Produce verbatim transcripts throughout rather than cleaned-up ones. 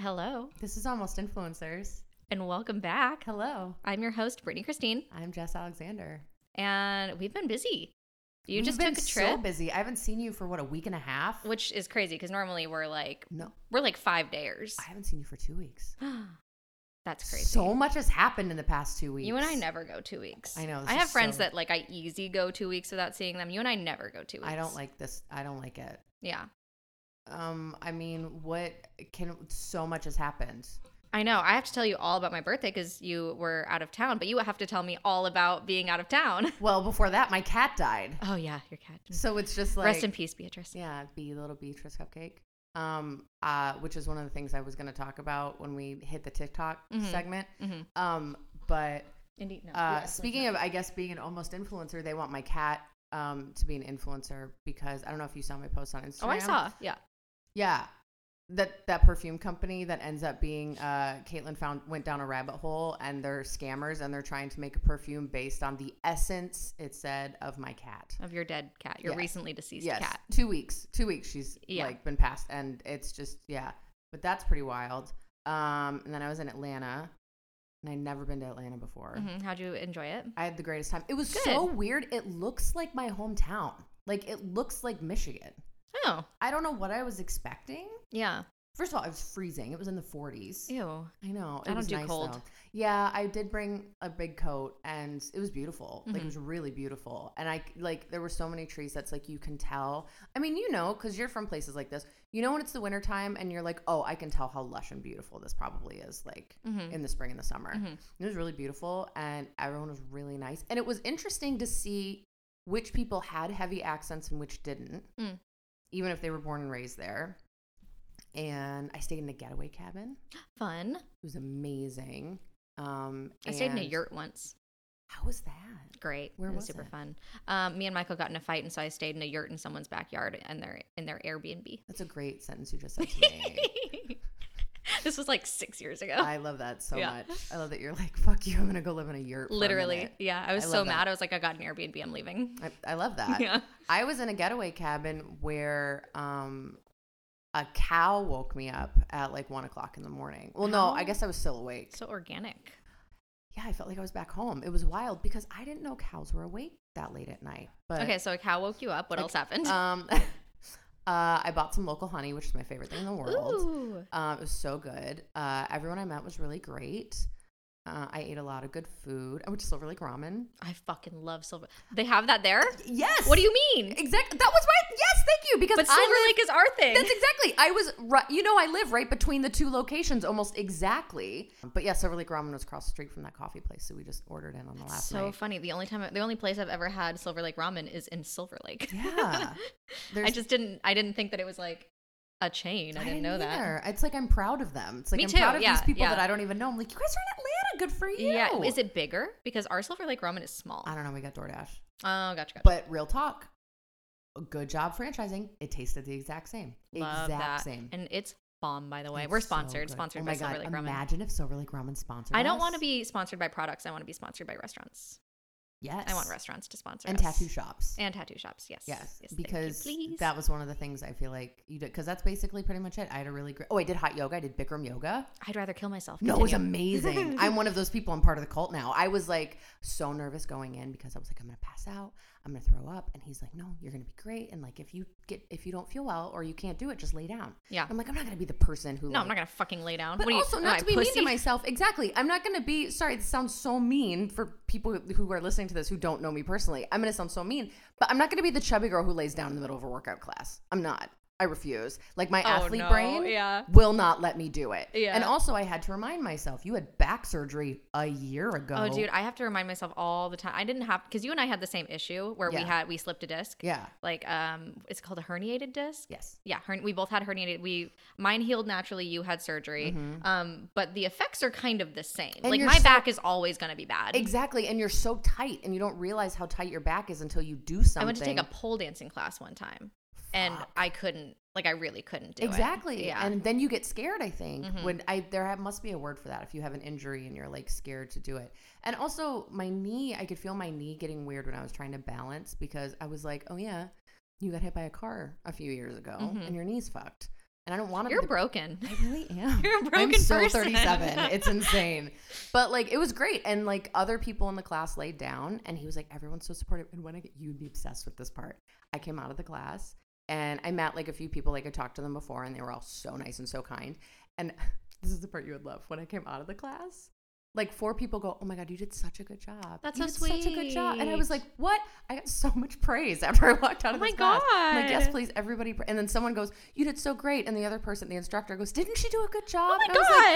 Hello. This is Almost Influencers. And welcome back. Hello. I'm your host, Brittni Kristine. I'm Jess Alexander. And we've been busy. You we've just took a trip. Been so busy. I haven't seen you for, what, a week and a half? Which is crazy because normally we're like, no. we're like five dayers. I haven't seen you for two weeks. That's crazy. So much has happened in the past two weeks. You and I never go two weeks. I know. I have friends so... that like I easy go two weeks without seeing them. You and I never go two weeks. I don't like this. I don't like it. Yeah. Um, I mean, what can, so much has happened. I know. I have to tell you all about my birthday because you were out of town, but you have to tell me all about being out of town. Well, before that, my cat died. Oh yeah, your cat. So it's just like. Rest in peace, Beatrice. Yeah, be little Beatrice Cupcake. Um, uh, which is one of the things I was going to talk about when we hit the TikTok mm-hmm. segment. Mm-hmm. Um, but Indeed, no. uh, yeah, speaking no. of, I guess, being an almost influencer, they want my cat, um, to be an influencer because I don't know if you saw my post on Instagram. Oh, I saw. Yeah. Yeah, that that perfume company that ends up being uh, Caitlin found went down a rabbit hole, and they're scammers, and they're trying to make a perfume based on the essence, it said, of my cat, of your dead cat, your yes. recently deceased yes. cat. Two weeks, two weeks she's yeah. like been passed, and it's just yeah. But that's pretty wild. Um, and then I was in Atlanta, and I'd never been to Atlanta before. Mm-hmm. How'd you enjoy it? I had the greatest time. It was Good. so weird. It looks like my hometown. Like it looks like Michigan. Oh. I don't know what I was expecting. Yeah. First of all, it was freezing. It was in the forties. Ew. I know. It I don't was do nice, cold. Though. Yeah, I did bring a big coat, and it was beautiful. Mm-hmm. Like, it was really beautiful. And I, like, there were so many trees that's, like, you can tell. I mean, you know, because you're from places like this. You know when it's the wintertime, and you're like, oh, I can tell how lush and beautiful this probably is, like, mm-hmm. in the spring and the summer. Mm-hmm. And it was really beautiful, and everyone was really nice. And it was interesting to see which people had heavy accents and which didn't. Mm. Even if they were born and raised there. And I stayed in a getaway cabin. Fun. It was amazing. Um, I stayed in a yurt once. How was that? Great. Where it was, was super it? fun. Um, me and Michael got in a fight, and so I stayed in a yurt in someone's backyard and their in their Airbnb. That's a great sentence you just said to me. This was like six years ago. I love that so yeah. much. I love that you're like, fuck you, I'm going to go live in a yurt. Literally. A yeah. I was I so mad. That. I was like, I got an Airbnb. I'm leaving. I, I love that. Yeah. I was in a getaway cabin where um, a cow woke me up at like one o'clock in the morning. Well, How? no, I guess I was still awake. So organic. Yeah. I felt like I was back home. It was wild because I didn't know cows were awake that late at night. But okay. So a cow woke you up. What like, else happened? Um. Uh, I bought some local honey, which is my favorite thing in the world. Uh, it was so good. Uh, everyone I met was really great. Uh, I ate a lot of good food. I went to Silver Lake Ramen. I fucking love Silver. They have that there? Yes. What do you mean? Exactly. That was my, yes, thank you. Because but Silver live, Lake is our thing. That's exactly. I was, right, you know, I live right between the two locations almost exactly. But yeah, Silver Lake Ramen was across the street from that coffee place. So we just ordered in on the that's last so night. So funny. The only time, the only place I've ever had Silver Lake Ramen is in Silver Lake. Yeah. I just didn't, I didn't think that it was like a chain. I, I didn't know either. that. It's like, I'm proud of them. It's like, Me I'm too. proud of yeah, these people yeah. that I don't even know. I'm like, you guys are in Atlanta. Good for you. Yeah. Is it bigger? Because our Silver Lake Ramen is small. I don't know. We got DoorDash. Oh, gotcha. gotcha. But real talk. Good job franchising. It tasted the exact same. Love exact that. same. And it's bomb, by the way. It's We're sponsored. So sponsored oh by God. Silver Lake Imagine Ramen. Imagine if Silver Lake Ramen sponsored I don't us. want to be sponsored by products. I want to be sponsored by restaurants. Yes. I want restaurants to sponsor and us. tattoo shops. And tattoo shops. Yes. Yes. yes because you, that was one of the things I feel like you did. Because that's basically pretty much it. I had a really great. Oh, I did hot yoga. I did Bikram yoga. I'd rather kill myself. Continue. No, it was amazing. I'm one of those people. I'm part of the cult now. I was like so nervous going in because I was like, I'm going to pass out. I'm going to throw up. And he's like, no, you're going to be great. And like, if you get, if you don't feel well or you can't do it, just lay down. Yeah. I'm like, I'm not going to be the person who. No, like, I'm not going to fucking lay down. But what also you, not to be pussy? mean to myself. Exactly. I'm not going to be, sorry, this sounds so mean for people who are listening to this who don't know me personally. I'm going to sound so mean, but I'm not going to be the chubby girl who lays down in the middle of a workout class. I'm not. I refuse. Like my oh, athlete no. brain yeah. will not let me do it. Yeah. And also I had to remind myself, you had back surgery a year ago. Oh dude, I have to remind myself all the time. I didn't have, because you and I had the same issue where yeah. we had, we slipped a disc. Yeah. Like, um, it's called a herniated disc. Yes. Yeah. Her, we both had herniated. We, mine healed naturally. You had surgery. Mm-hmm. Um, but the effects are kind of the same. And like my so, back is always going to be bad. Exactly. And you're so tight and you don't realize how tight your back is until you do something. I went to take a pole dancing class one time. And Fuck. I couldn't, like, I really couldn't do exactly. it. Exactly. Yeah. And then you get scared, I think. Mm-hmm. When I there must be a word for that if you have an injury and you're, like, scared to do it. And also, my knee, I could feel my knee getting weird when I was trying to balance because I was like, oh, yeah, you got hit by a car a few years ago mm-hmm. and your knee's fucked. And I don't want to. You're be- broken. I really am. You're a broken person. I'm so person. thirty-seven. It's insane. But like, it was great. And like, other people in the class laid down, and he was like, everyone's so supportive. And when I get you, would be obsessed with this part. I came out of the class, and I met like a few people. Like, I talked to them before, and they were all so nice and so kind. And this is the part you would love. When I came out of the class, like four people go, oh my God, you did such a good job. That's you so sweet. You did such a good job. And I was like, what? I got so much praise after I walked out of this class. Oh my God. I'm like, yes, please, everybody. Pra-. And then someone goes, you did so great. And the other person, the instructor goes, didn't she do a good job? Oh my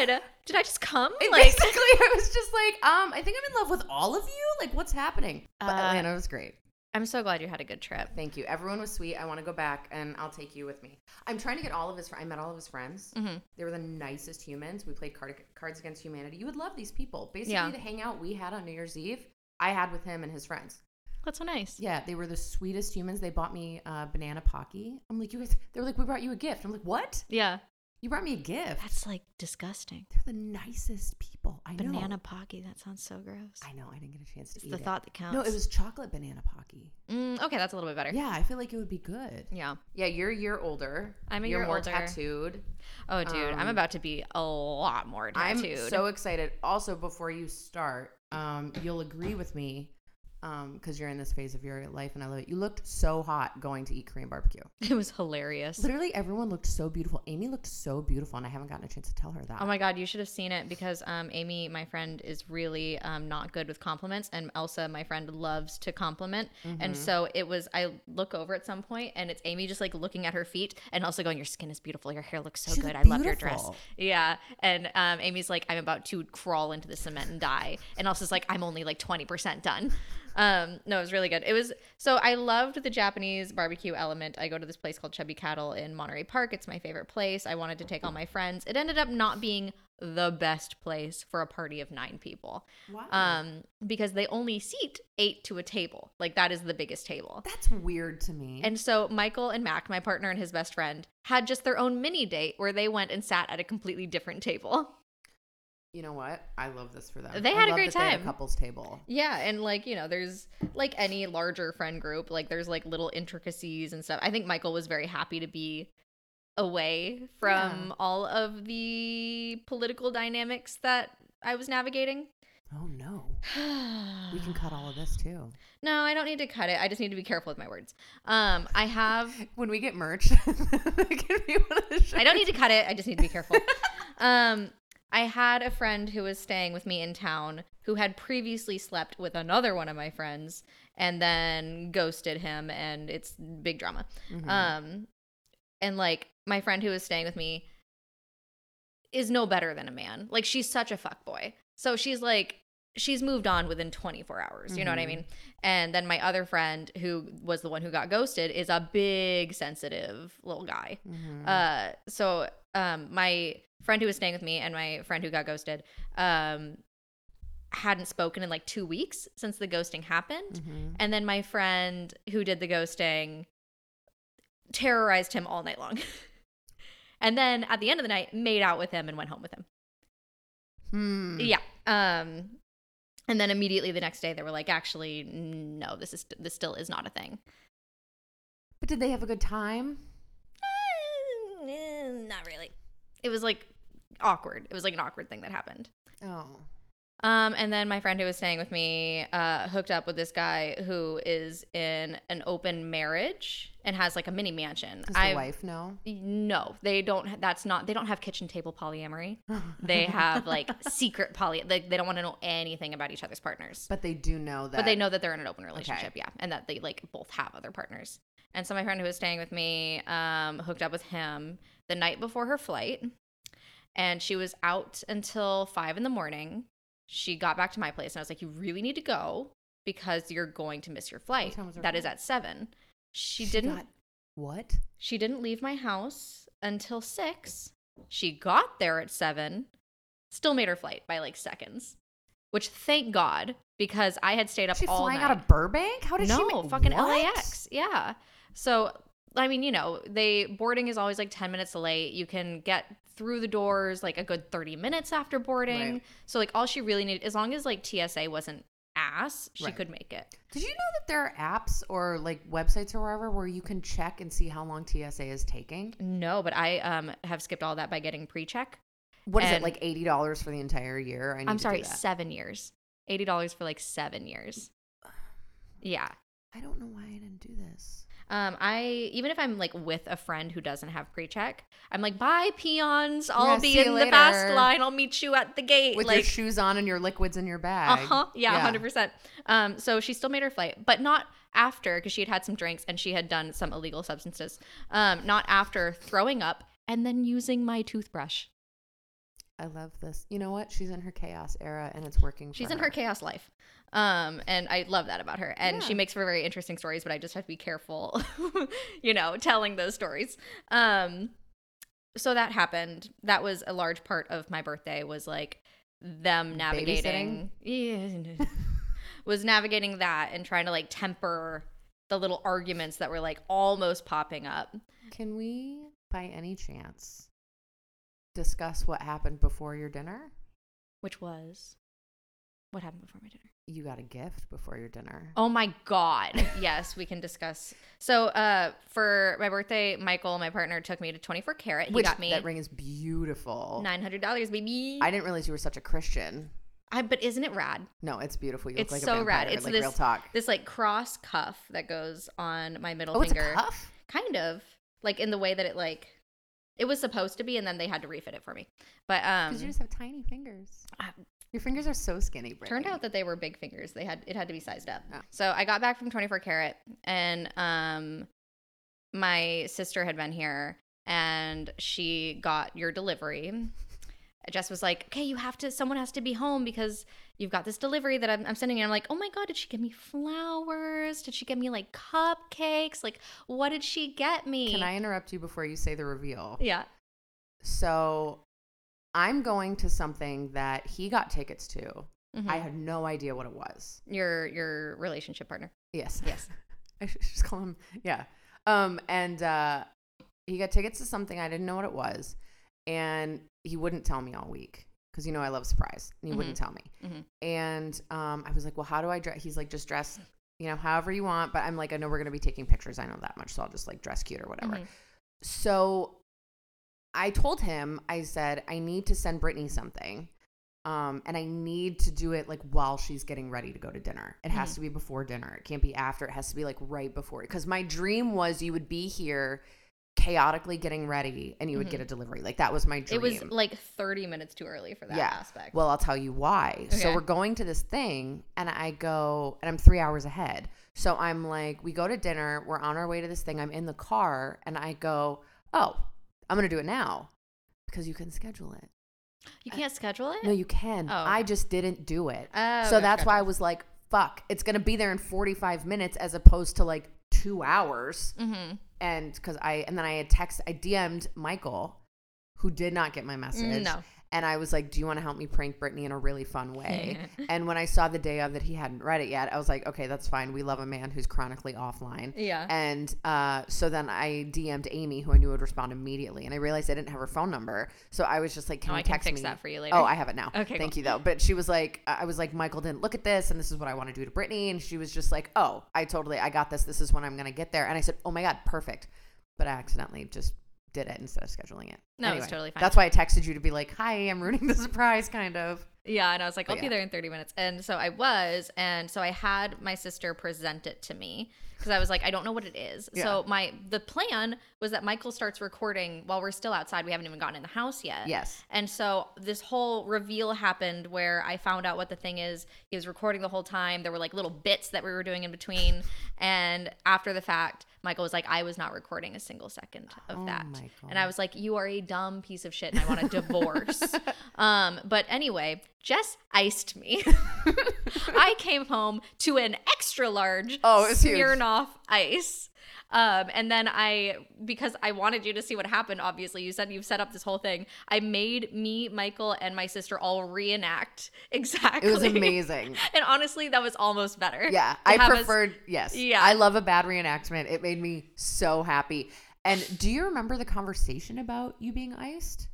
God. Like, did I just come? Like- basically, I was just like, um, I think I'm in love with all of you. Like, what's happening? But uh, Atlanta was great. I'm so glad you had a good trip. Thank you. Everyone was sweet. I want to go back, and I'll take you with me. I'm trying to get all of his friends. I met all of his friends. Mm-hmm. They were the nicest humans. We played card- Cards Against Humanity. You would love these people. Basically, yeah. The hangout we had on New Year's Eve, I had with him and his friends. That's so nice. Yeah, they were the sweetest humans. They bought me a banana Pocky. I'm like, you guys, they were like, we brought you a gift. I'm like, what? Yeah. You brought me a gift. That's like disgusting. They're the nicest people. I banana know. Banana Pocky. That sounds so gross. I know. I didn't get a chance to it's eat it. It's the thought that counts. No, it was chocolate banana Pocky. Mm, okay, that's a little bit better. Yeah, I feel like it would be good. Yeah. Yeah, you're a year older. I'm a you're year older. You're more tattooed. Oh, dude. Um, I'm about to be a lot more tattooed. I'm so excited. Also, before you start, um, you'll agree with me. Um, because you're in this phase of your life, and I love it. You looked so hot going to eat Korean barbecue. It was hilarious. Literally, everyone looked so beautiful. Amy looked so beautiful, and I haven't gotten a chance to tell her that. Oh my God, you should have seen it because um, Amy, my friend, is really um, not good with compliments, and Elsa, my friend, loves to compliment. Mm-hmm. And so it was. I look over at some point, and it's Amy just like looking at her feet, and also going, "Your skin is beautiful. Your hair looks so she good. Looked I beautiful. Love your dress." Yeah, and um, Amy's like, "I'm about to crawl into the cement and die," and Elsa's like, "I'm only like twenty percent done." Um, no, it was really good. It was, so I loved the Japanese barbecue element. I go to this place called Chubby Cattle in Monterey Park. It's my favorite place. I wanted to take all my friends. It ended up not being the best place for a party of nine people. Wow. Um, because they only seat eight to a table. Like, that is the biggest table. That's weird to me. And so Michael and Mac, my partner and his best friend, had just their own mini date where they went and sat at a completely different table. You know what? I love this for them. They had I a great time. They had a couples table. Yeah, and like, you know, there's like any larger friend group, like there's like little intricacies and stuff. I think Michael was very happy to be away from yeah. all of the political dynamics that I was navigating. Oh no. We can cut all of this too. No, I don't need to cut it. I just need to be careful with my words. Um, I have when we get merch, it could be one of the shirts. I don't need to cut it. I just need to be careful. um I had a friend who was staying with me in town who had previously slept with another one of my friends and then ghosted him, and it's big drama. Mm-hmm. Um, and, like, my friend who was staying with me is no better than a man. Like, she's such a fuckboy. So she's, like, she's moved on within twenty-four hours. Mm-hmm. You know what I mean? And then my other friend who was the one who got ghosted is a big, sensitive little guy. Mm-hmm. Uh, so um, my – friend who was staying with me and my friend who got ghosted um, hadn't spoken in like two weeks since the ghosting happened. Mm-hmm. And then my friend who did the ghosting terrorized him all night long. And then at the end of the night, made out with him and went home with him. Hmm. Yeah. Um, and then immediately the next day they were like, actually, no, this is this still is not a thing. But did they have a good time? Uh, not really. It was like awkward. It was like an awkward thing that happened. Oh. Um, and then my friend who was staying with me uh, hooked up with this guy who is in an open marriage and has like a mini mansion. Does the wife know? No, they don't. That's not. They don't have kitchen table polyamory. They have like secret poly. Like, they don't want to know anything about each other's partners. But they do know that. But they know that they're in an open relationship. Okay. Yeah, and that they like both have other partners. And so my friend who was staying with me um, hooked up with him the night before her flight, and she was out until five in the morning. She got back to my place, and I was like, you really need to go because you're going to miss your flight. That is at seven. She, she didn't got, what? She didn't leave my house until six. She got there at seven, still made her flight by like seconds, which thank God, because I had stayed up she all night. She flying out of Burbank? How did no, she make fucking what? L A X. Yeah. So I mean, you know, they boarding is always like ten minutes late. You can get through the doors like a good thirty minutes after boarding. Right. So like all she really needed, as long as like T S A wasn't ass, she right. could make it. Did you know that there are apps or like websites or wherever where you can check and see how long T S A is taking? No, but I um, have skipped all that by getting pre-check. What and is it, like eighty dollars for the entire year? I need I'm to sorry, do that. seven years. eighty dollars for like seven years. Yeah. I don't know why I didn't do this. Um, I even if I'm like with a friend who doesn't have pre-check, I'm like, bye peons, I'll yeah, be in the fast line. I'll meet you at the gate with like, your shoes on and your liquids in your bag. Uh huh. Yeah, hundred yeah. percent. Um, so she still made her flight, but not after because she had had some drinks and she had done some illegal substances. Um, not after throwing up and then using my toothbrush. I love this. You know what? She's in her chaos era and it's working. She's for in her. her chaos life. Um, and I love that about her. And yeah. she makes for very interesting stories, but I just have to be careful, you know, telling those stories. Um, so that happened. That was a large part of my birthday was like them navigating. Yeah, was navigating that and trying to like temper the little arguments that were like almost popping up. Can we by any chance discuss what happened before your dinner? Which was? What happened before my dinner? You got a gift before your dinner. Oh my God. Yes, we can discuss. So uh, for my birthday, Michael, my partner, took me to twenty-four karat. He Which, got me. That ring is beautiful. nine hundred dollars, baby. I didn't realize you were such a Christian. I, but isn't it rad? No, it's beautiful. You it's look like so a vampire. It's so rad. It's like, this, real talk. This like cross cuff that goes on my middle oh, finger. Oh, it's a cuff? Kind of. Like in the way that it like... It was supposed to be, and then they had to refit it for me. But um, because you just have tiny fingers, uh, your fingers are so skinny. Brittni. Turned out that they were big fingers. They had it had to be sized up. Oh. So I got back from twenty-four karat, and um, my sister had been here, and she got your delivery. Jess was like, "Okay, you have to. Someone has to be home because you've got this delivery that I'm, I'm sending you." I'm like, "Oh my God, did she give me flowers? Did she give me like cupcakes? Like, what did she get me?" Can I interrupt you before you say the reveal? Yeah. So I'm going to something that he got tickets to. Mm-hmm. I had no idea what it was. Your your relationship partner. Yes. Yes. I should just call him. Yeah. Um. And uh, he got tickets to something. I didn't know what it was, and he wouldn't tell me all week. Because, you know, I love surprise. And he mm-hmm. wouldn't tell me. Mm-hmm. And um, I was like, well, how do I dress? He's like, just dress, you know, however you want. But I'm like, I know we're going to be taking pictures. I know that much. So I'll just like dress cute or whatever. Mm-hmm. So I told him, I said, I need to send Brittni something. Um, and I need to do it like while she's getting ready to go to dinner. It has mm-hmm. to be before dinner. It can't be after. It has to be like right before. Because my dream was you would be here chaotically getting ready and you would mm-hmm. get a delivery. Like that was my dream. It was like thirty minutes too early for that yeah. aspect. Well, I'll tell you why. Okay. So we're going to this thing and I go and I'm three hours ahead. So I'm like, we go to dinner. We're on our way to this thing. I'm in the car and I go, oh, I'm going to do it now because you can schedule it. You can't I, schedule it? No, you can. Oh. I just didn't do it. Oh, so okay, that's gotcha. Why I was like, fuck, it's going to be there in forty-five minutes as opposed to like two hours. Mm-hmm. And because I and then I had text, I D M'd Michael, who did not get my message. No. And I was like, do you want to help me prank Brittni in a really fun way? And when I saw the day of that he hadn't read it yet, I was like, okay, that's fine. We love a man who's chronically offline. Yeah. And uh, so then I D M'd Amy, who I knew would respond immediately. And I realized I didn't have her phone number. So I was just like, can oh, you I text can fix me? That for you later. Oh, I have it now. Okay. Thank cool. you, though. But she was like, I was like, Michael didn't look at this. And this is what I want to do to Brittni. And she was just like, oh, I totally, I got this. This is when I'm going to get there. And I said, oh my God, perfect. But I accidentally just did it instead of scheduling it. No, anyway, it's totally fine. That's why I texted you to be like, hi, I'm ruining the surprise, kind of. Yeah, and I was like, I'll yeah. be there in thirty minutes. And so I was, and so I had my sister present it to me because I was like, I don't know what it is. Yeah. So my the plan was that Michael starts recording while we're still outside. We haven't even gotten in the house yet. Yes. And so this whole reveal happened where I found out what the thing is. He was recording the whole time. There were like little bits that we were doing in between. And after the fact, Michael was like, I was not recording a single second of oh that. And I was like, you are a dumb piece of shit and I want a divorce. um, but anyway, Jess iced me. I came home to an extra large oh, Smirnoff ice. Um, and then I, because I wanted you to see what happened, obviously, you said you've set up this whole thing. I made me, Michael, and my sister all reenact exactly. It was amazing. And honestly, that was almost better. Yeah, I preferred, us, yes. Yeah. I love a bad reenactment. It made me so happy. And do you remember the conversation about you being iced?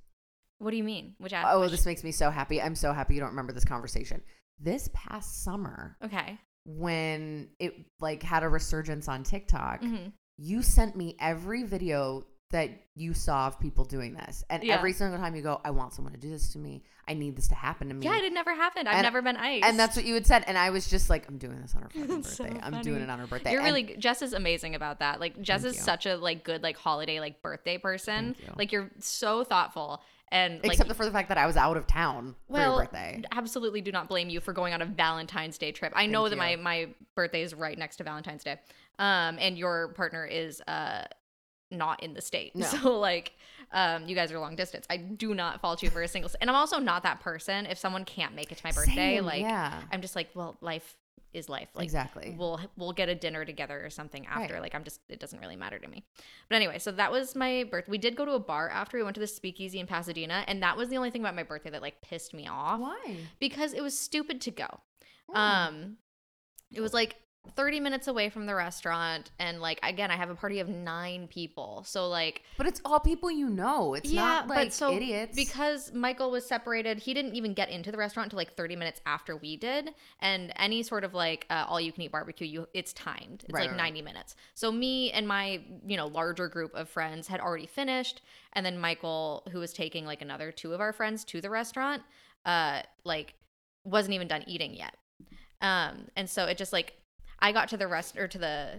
What do you mean? Which ad- Oh, which? This makes me so happy. I'm so happy you don't remember this conversation. this past summer. Okay. When it like had a resurgence on TikTok, mm-hmm. you sent me every video that you saw of people doing this. And yeah. every single time you go, I want someone to do this to me. I need this to happen to me. Yeah, it had never happened. I've and, never been iced. And that's what you had said. And I was just like, I'm doing this on her fucking birthday. So I'm doing it on her birthday. You're and really, Jess is amazing about that. Like, Jess is you. such a like good like holiday like birthday person. You. Like, you're so thoughtful. And like, except for the fact that I was out of town well, for your birthday. Absolutely do not blame you for going on a Valentine's Day trip. I Thank know you. that my, my birthday is right next to Valentine's Day. Um, and your partner is... uh. not in the state. No. So like um you guys are long distance. I do not fault you for a single and I'm also not that person. If someone can't make it to my birthday, Same, like yeah. I'm just like, well, life is life. Like, exactly. We'll we'll get a dinner together or something after. Right. Like I'm just it doesn't really matter to me. But anyway, so that was my birthday. We did go to a bar after. We went to the Speakeasy in Pasadena, and that was the only thing about my birthday that like pissed me off. Why? Because it was stupid to go. Oh. Um it was like thirty minutes away from the restaurant, and like again I have a party of nine people, so like but it's all people you know. It's yeah, not like but so idiots. Because Michael was separated, he didn't even get into the restaurant until like thirty minutes after we did, and any sort of like uh, all you can eat barbecue, you it's timed. It's right, like right. ninety minutes. So me and my, you know, larger group of friends had already finished, and then Michael, who was taking like another two of our friends to the restaurant, uh like wasn't even done eating yet. Um and so it just like I got to the rest or to the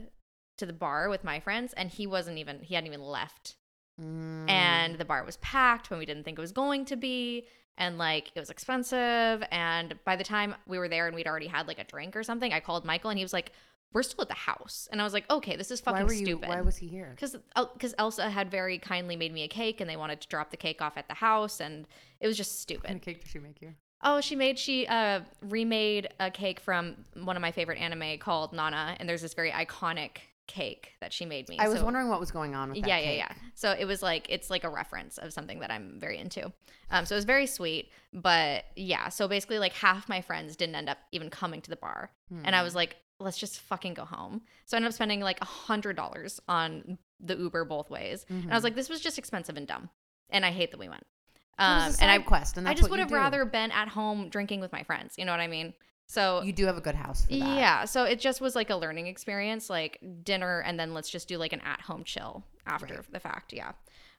to the bar with my friends, and he wasn't even he hadn't even left. Mm. And the bar was packed when we didn't think it was going to be, and like it was expensive, and by the time we were there and we'd already had like a drink or something, I called Michael and he was like, we're still at the house. And I was like, okay, this is fucking why were you, stupid. Why was he here? Because uh, Elsa had very kindly made me a cake, and they wanted to drop the cake off at the house, and it was just stupid. What kind of cake did she make you? Oh, she made, she uh, remade a cake from one of my favorite anime called Nana, and there's this very iconic cake that she made me. I was so, wondering what was going on with that yeah, cake. Yeah, yeah, yeah. So it was like, it's like a reference of something that I'm very into. Um, so it was very sweet, but yeah, so basically like half my friends didn't end up even coming to the bar, hmm. and I was like, let's just fucking go home. So I ended up spending like one hundred dollars on the Uber both ways, mm-hmm. and I was like, this was just expensive and dumb, and I hate that we went. Um, and I quest, and that's I just would have rather been at home drinking with my friends. You know what I mean? So you do have a good house for that. Yeah. So it just was like a learning experience, like dinner, and then let's just do like an at-home chill after right. the fact. Yeah.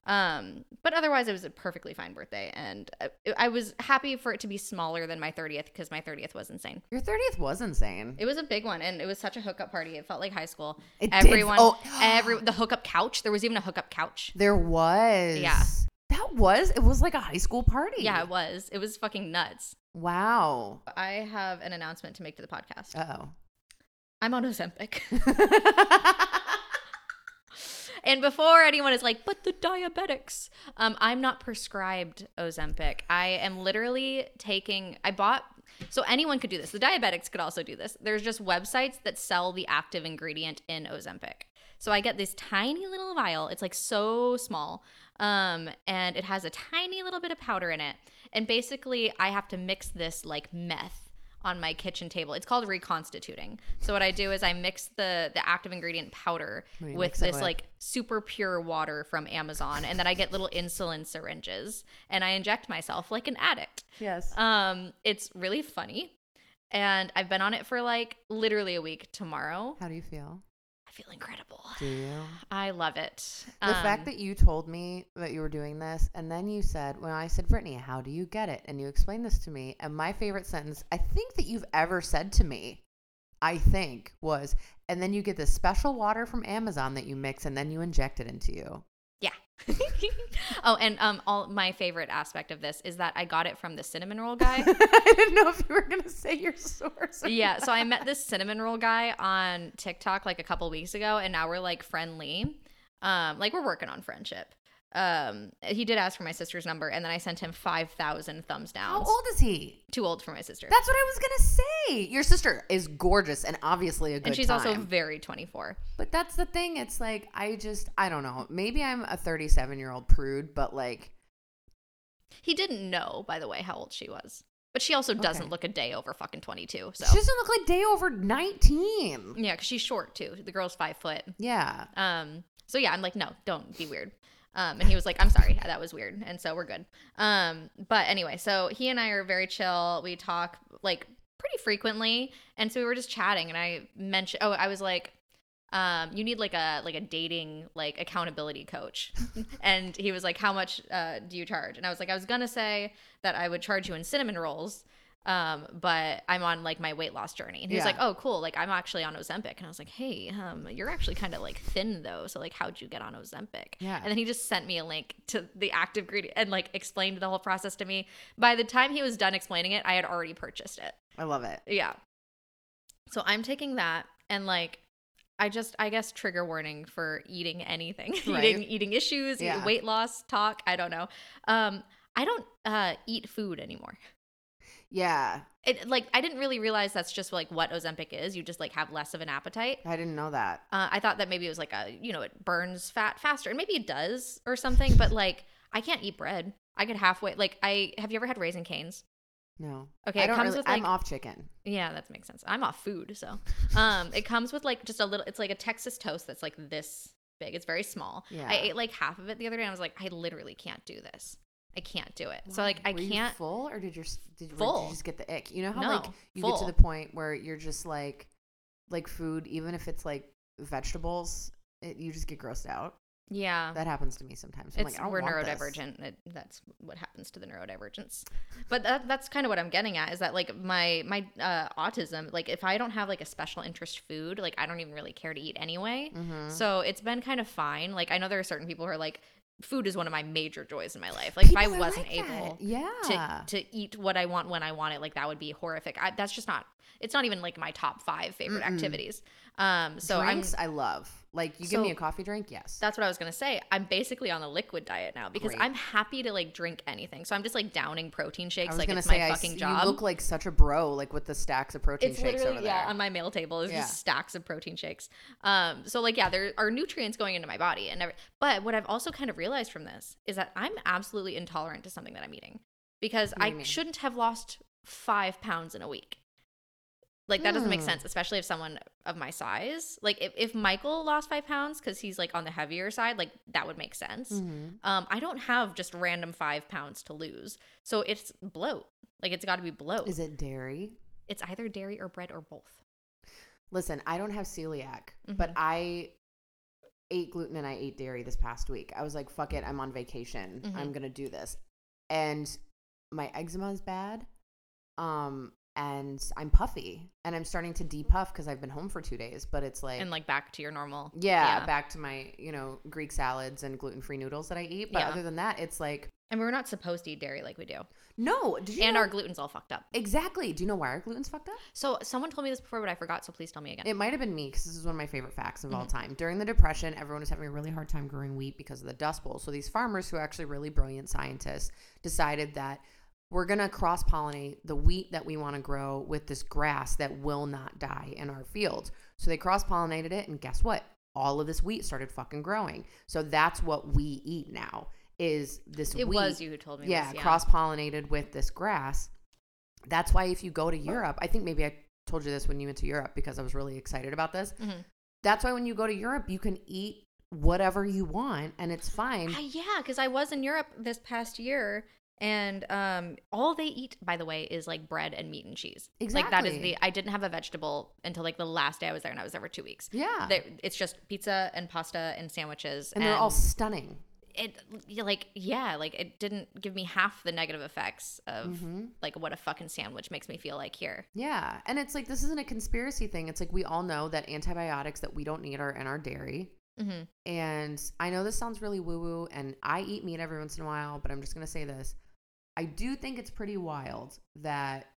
Um, but otherwise, it was a perfectly fine birthday, and I, I was happy for it to be smaller than my thirtieth because my thirtieth was insane. Your thirtieth was insane. It was a big one, and it was such a hookup party. It felt like high school. It Everyone, did. Oh. every the hookup couch. There was even a hookup couch. There was. Yeah. That was, it was like a high school party. Yeah, it was. It was fucking nuts. Wow. I have an announcement to make to the podcast. Uh-oh. I'm on Ozempic. And before anyone is like, but the diabetics, um, I'm not prescribed Ozempic. I am literally taking, I bought, so anyone could do this. The diabetics could also do this. There's just websites that sell the active ingredient in Ozempic. So I get this tiny little vial. It's like so small. Um, and it has a tiny little bit of powder in it. And basically I have to mix this like meth on my kitchen table. It's called reconstituting. So what I do is I mix the, the active ingredient powder with this like super pure water from Amazon. And then I get little insulin syringes and I inject myself like an addict. Yes. Um, it's really funny. And I've been on it for like literally a week tomorrow. How do you feel? I feel incredible. Do you? I love it. The um, fact that you told me that you were doing this, and then you said, when I said, Brittni, how do you get it? And you explained this to me. And my favorite sentence, I think that you've ever said to me, I think was, and then you get this special water from Amazon that you mix and then you inject it into you. Yeah. Oh, and um, all my favorite aspect of this is that I got it from the cinnamon roll guy. I didn't know if you were going to say your source. Yeah, so I met this cinnamon roll guy on TikTok like a couple weeks ago, and now we're like friendly. Um, like we're working on friendship. Um, he did ask for my sister's number, and then I sent him five thousand thumbs down. How old is he? Too old for my sister. That's what I was going to say. Your sister is gorgeous and obviously a good time. And she's time. also very twenty-four. But that's the thing. It's like, I just, I don't know. Maybe I'm a thirty-seven-year-old prude, but like. He didn't know, by the way, how old she was. But she also doesn't okay. look a day over fucking twenty-two. So. She doesn't look like day over nineteen. Yeah, because she's short, too. The girl's five foot. Yeah. Um. So, yeah, I'm like, no, don't be weird. Um, and he was like, I'm sorry, that was weird. And so we're good. Um, but anyway, so he and I are very chill. We talk like pretty frequently. And so we were just chatting, and I mentioned, oh, I was like, um, you need like a like a dating like accountability coach. And he was like, how much uh, do you charge? And I was like, I was gonna say that I would charge you in cinnamon rolls, um, but I'm on like my weight loss journey. And he yeah. was like, oh, cool, like I'm actually on Ozempic. And I was like, hey, um, you're actually kind of like thin though, so like how'd you get on Ozempic? Yeah. And then he just sent me a link to the active ingredient and like explained the whole process to me. By the time he was done explaining it, I had already purchased it. I love it. Yeah. So I'm taking that, and like, I just, I guess, trigger warning for eating anything, right. eating, eating issues, yeah. weight loss talk. I don't know. Um, I don't uh, eat food anymore. Yeah. It, like, I didn't really realize that's just like what Ozempic is. You just like have less of an appetite. I didn't know that. Uh, I thought that maybe it was like a, you know, it burns fat faster, and maybe it does or something. But like, I can't eat bread. I could halfway, like, I have you ever had Raising Canes? No. Okay. I don't it comes really, with like, I'm off chicken. Yeah, that makes sense. I'm off food, so um, it comes with like just a little. It's like a Texas toast that's like this big. It's very small. Yeah. I ate like half of it the other day, and I was like, I literally can't do this. I can't do it. Why? So like, I Were can't. You full or did your did, full. Did you just get the ick? You know how no, like you full. Get to the point where you're just like, like food, even if it's like vegetables, it, you just get grossed out. Yeah. That happens to me sometimes. I'm it's, like, I don't we're want neurodivergent. It, that's what happens to the neurodivergents. But that, that's kind of what I'm getting at, is that like my my uh, autism, like if I don't have like a special interest food, like I don't even really care to eat anyway. Mm-hmm. So it's been kind of fine. Like I know there are certain people who are like, food is one of my major joys in my life. Like people if I wasn't like able yeah. to, to eat what I want when I want it, like that would be horrific. I, that's just not, it's not even like my top five favorite Mm-mm. activities. Um, so Drinks, I'm, I love. Like you so, give me a coffee drink, yes. That's what I was going to say. I'm basically on a liquid diet now because Great. I'm happy to like drink anything. So I'm just like downing protein shakes like it's say, my fucking I, job. You look like such a bro like with the stacks of protein it's shakes over there. Yeah, on my meal table is yeah. just stacks of protein shakes. Um, so like yeah, there are nutrients going into my body and every, but what I've also kind of realized from this is that I'm absolutely intolerant to something that I'm eating because I mean? shouldn't have lost five pounds in a week. Like, that doesn't make sense, especially if someone of my size. Like, if, if Michael lost five pounds because he's, like, on the heavier side, like, that would make sense. Mm-hmm. Um, I don't have just random five pounds to lose. So it's bloat. Like, it's got to be bloat. Is it dairy? It's either dairy or bread or both. Listen, I don't have celiac, mm-hmm. but I ate gluten and I ate dairy this past week. I was like, fuck it, I'm on vacation. Mm-hmm. I'm going to do this. And my eczema is bad. Um... And I'm puffy, and I'm starting to depuff because I've been home for two days. But it's like and like back to your normal, yeah, yeah. back to my you know Greek salads and gluten free noodles that I eat. But yeah. other than that, it's like and we're not supposed to eat dairy like we do. No, did you and know? Our gluten's all fucked up. Exactly. Do you know why our gluten's fucked up? So someone told me this before, but I forgot. So please tell me again. It might have been me because this is one of my favorite facts of mm-hmm. all time. During the Depression, everyone was having a really hard time growing wheat because of the Dust Bowl. So these farmers, who are actually really brilliant scientists, decided that. We're going to cross-pollinate the wheat that we want to grow with this grass that will not die in our fields. So they cross-pollinated it, and guess what? All of this wheat started fucking growing. So that's what we eat now is this it wheat. It was you who told me yeah, this. Yeah, cross-pollinated with this grass. That's why if you go to Europe, I think maybe I told you this when you went to Europe because I was really excited about this. Mm-hmm. That's why when you go to Europe, you can eat whatever you want, and it's fine. Uh, yeah, because I was in Europe this past year. And um, all they eat, by the way, is like bread and meat and cheese. Exactly. Like that is the. I didn't have a vegetable until like the last day I was there, and I was there for two weeks. Yeah. They, it's just pizza and pasta and sandwiches, and, and they're all stunning. It like yeah, like it didn't give me half the negative effects of mm-hmm. like what a fucking sandwich makes me feel like here. Yeah, and it's like this isn't a conspiracy thing. It's like we all know that antibiotics that we don't need are in our dairy. Mm-hmm. And I know this sounds really woo woo, and I eat meat every once in a while, but I'm just gonna say this. I do think it's pretty wild that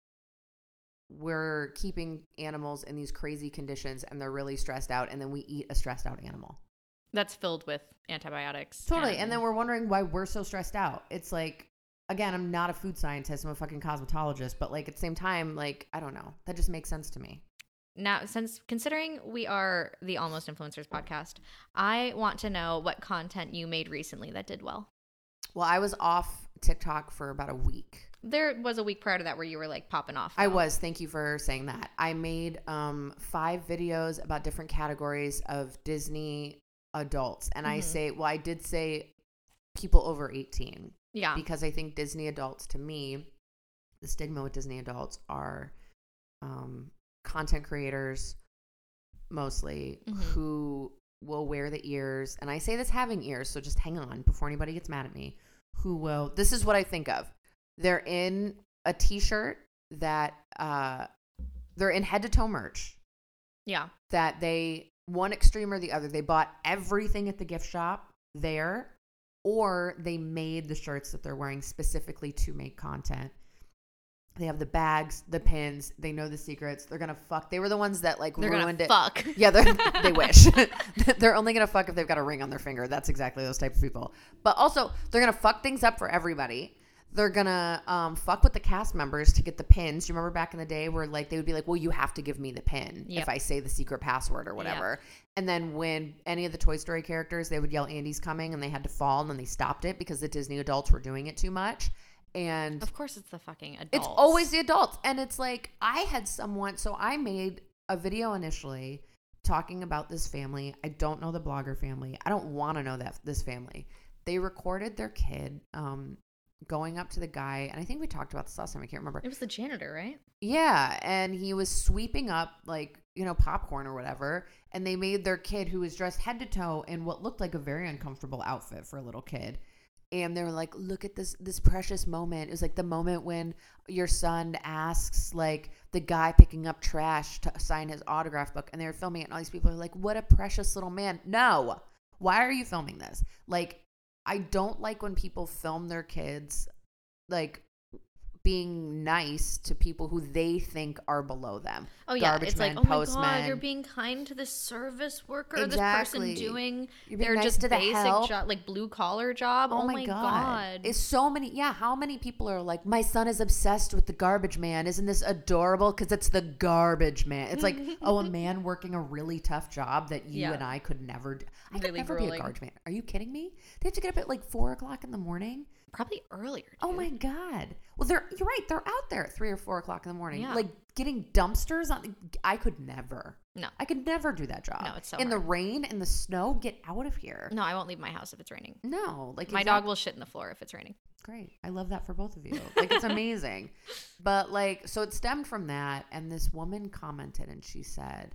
we're keeping animals in these crazy conditions and they're really stressed out, and then we eat a stressed out animal. That's filled with antibiotics. Totally. And, and then we're wondering why we're so stressed out. It's like, again, I'm not a food scientist. I'm a fucking cosmetologist. But like at the same time, like, I don't know. That just makes sense to me. Now, since considering we are the Almost Influencers podcast, I want to know what content you made recently that did well. Well, I was off TikTok for about a week. There was a week prior to that where you were like popping off. Though. I was. Thank you for saying that. I made um, five videos about different categories of Disney adults. And mm-hmm. I say, well, I did say people over eighteen. Yeah. Because I think Disney adults, to me, the stigma with Disney adults are um, content creators mostly mm-hmm. who will wear the ears. And I say this having ears, so just hang on before anybody gets mad at me. Who will, this is what I think of. They're in a t-shirt that, uh, they're in head to toe merch. Yeah. That they, one extreme or the other, they bought everything at the gift shop there, or they made the shirts that they're wearing specifically to make content. They have the bags, the pins. They know the secrets. They're gonna fuck. They were the ones that like they're ruined it. Fuck. Yeah, they wish. They're only gonna fuck if they've got a ring on their finger. That's exactly those types of people. But also, they're gonna fuck things up for everybody. They're gonna um, fuck with the cast members to get the pins. You remember back in the day where like they would be like, "Well, you have to give me the pin yep. if I say the secret password or whatever." Yep. And then when any of the Toy Story characters, they would yell, "Andy's coming," and they had to fall, and then they stopped it because the Disney adults were doing it too much. And of course it's the fucking adults. It's always the adults. And it's like I had someone, so I made a video initially talking about this family. I don't know the blogger family. I don't want to know that this family. They recorded their kid um, going up to the guy. And I think we talked about this last time. I can't remember. It was the janitor, right? Yeah. And he was sweeping up like, you know, popcorn or whatever. And they made their kid, who was dressed head to toe in what looked like a very uncomfortable outfit for a little kid. And they were like, look at this this precious moment. It was like the moment when your son asks, like, the guy picking up trash to sign his autograph book. And they were filming it. And all these people are like, what a precious little man. No. Why are you filming this? Like, I don't like when people film their kids, like, being nice to people who they think are below them. Oh, yeah. Garbage it's men, like, oh, postmen. My God, you're being kind to this service worker, exactly. This person doing their nice just to the basic help. job, like blue-collar job. Oh, oh my, my God. God. It's so many. Yeah, how many people are like, my son is obsessed with the garbage man. Isn't this adorable? Because it's the garbage man. It's like, oh, a man working a really tough job that you yeah. and I could never do. I really could never grueling. be a garbage man. Are you kidding me? They have to get up at like four o'clock in the morning. Probably earlier. Dude. Oh my God. Well, they're you're right. They're out there at three or four o'clock in the morning, yeah. like getting dumpsters on. I could never. No, I could never do that job. No, it's so in hard. The rain and the snow. Get out of here. No, I won't leave my house if it's raining. No, like my exactly. dog will shit in the floor if it's raining. Great, I love that for both of you. Like it's amazing, but like so it stemmed from that. And this woman commented, and she said,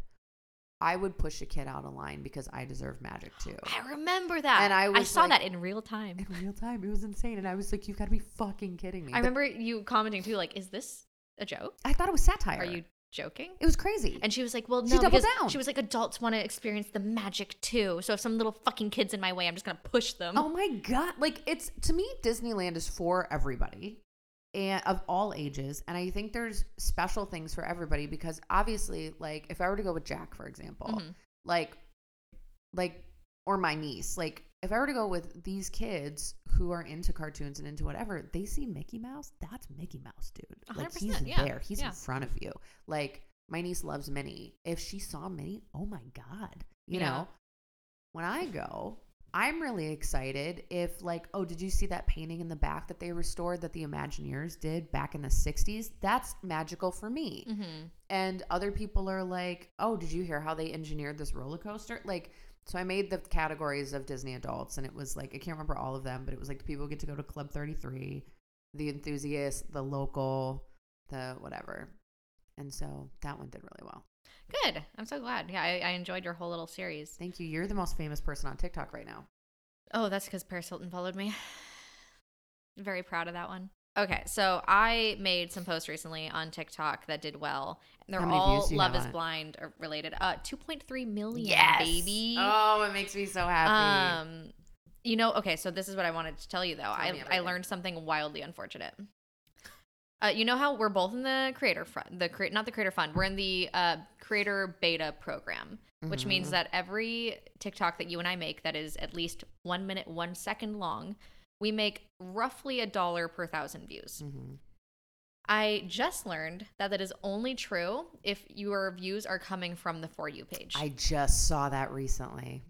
I would push a kid out of line because I deserve magic too. I remember that. And I, was I saw like, that in real time. In real time. It was insane. And I was like, you've got to be fucking kidding me. I remember the- you commenting too, like, is this a joke? I thought it was satire. Are you joking? It was crazy. And she was like, well, no. She doubled down. She was like, adults want to experience the magic too. So if some little fucking kid's in my way, I'm just going to push them. Oh my God. Like it's, to me, Disneyland is for everybody. And of all ages, and I think there's special things for everybody because obviously, like if I were to go with Jack, for example, mm-hmm. like, like, or my niece, like if I were to go with these kids who are into cartoons and into whatever, they see Mickey Mouse. That's Mickey Mouse, dude. Like he's yeah. there, he's yeah. in front of you. Like my niece loves Minnie. If she saw Minnie, oh my God, you yeah. know. When I go. I'm really excited if like, oh, did you see that painting in the back that they restored that the Imagineers did back in the sixties? That's magical for me. Mm-hmm. And other people are like, oh, did you hear how they engineered this roller coaster? Like, so I made the categories of Disney adults and it was like, I can't remember all of them, but it was like the people who get to go to Club thirty-three, the enthusiasts, the local, the whatever. And so that one did really well. Good. I'm so glad. Yeah, I, I enjoyed your whole little series. Thank you. You're the most famous person on TikTok right now. Oh, that's because Paris Hilton followed me. Very proud of that one. Okay, so I made some posts recently on TikTok that did well. They're all Love is Blind or related. Uh, two point three million, yes! Baby. Oh, it makes me so happy. Um, you know, okay, so this is what I wanted to tell you, though. Tell I, I learned something wildly unfortunate. Uh, you know how we're both in the creator fund, the cre- not the creator fund. We're in the uh, creator beta program, which mm-hmm. means that every TikTok that you and I make that is at least one minute, one second long, we make roughly a dollar per thousand views. Mm-hmm. I just learned that that is only true if your views are coming from the For You page. I just saw that recently.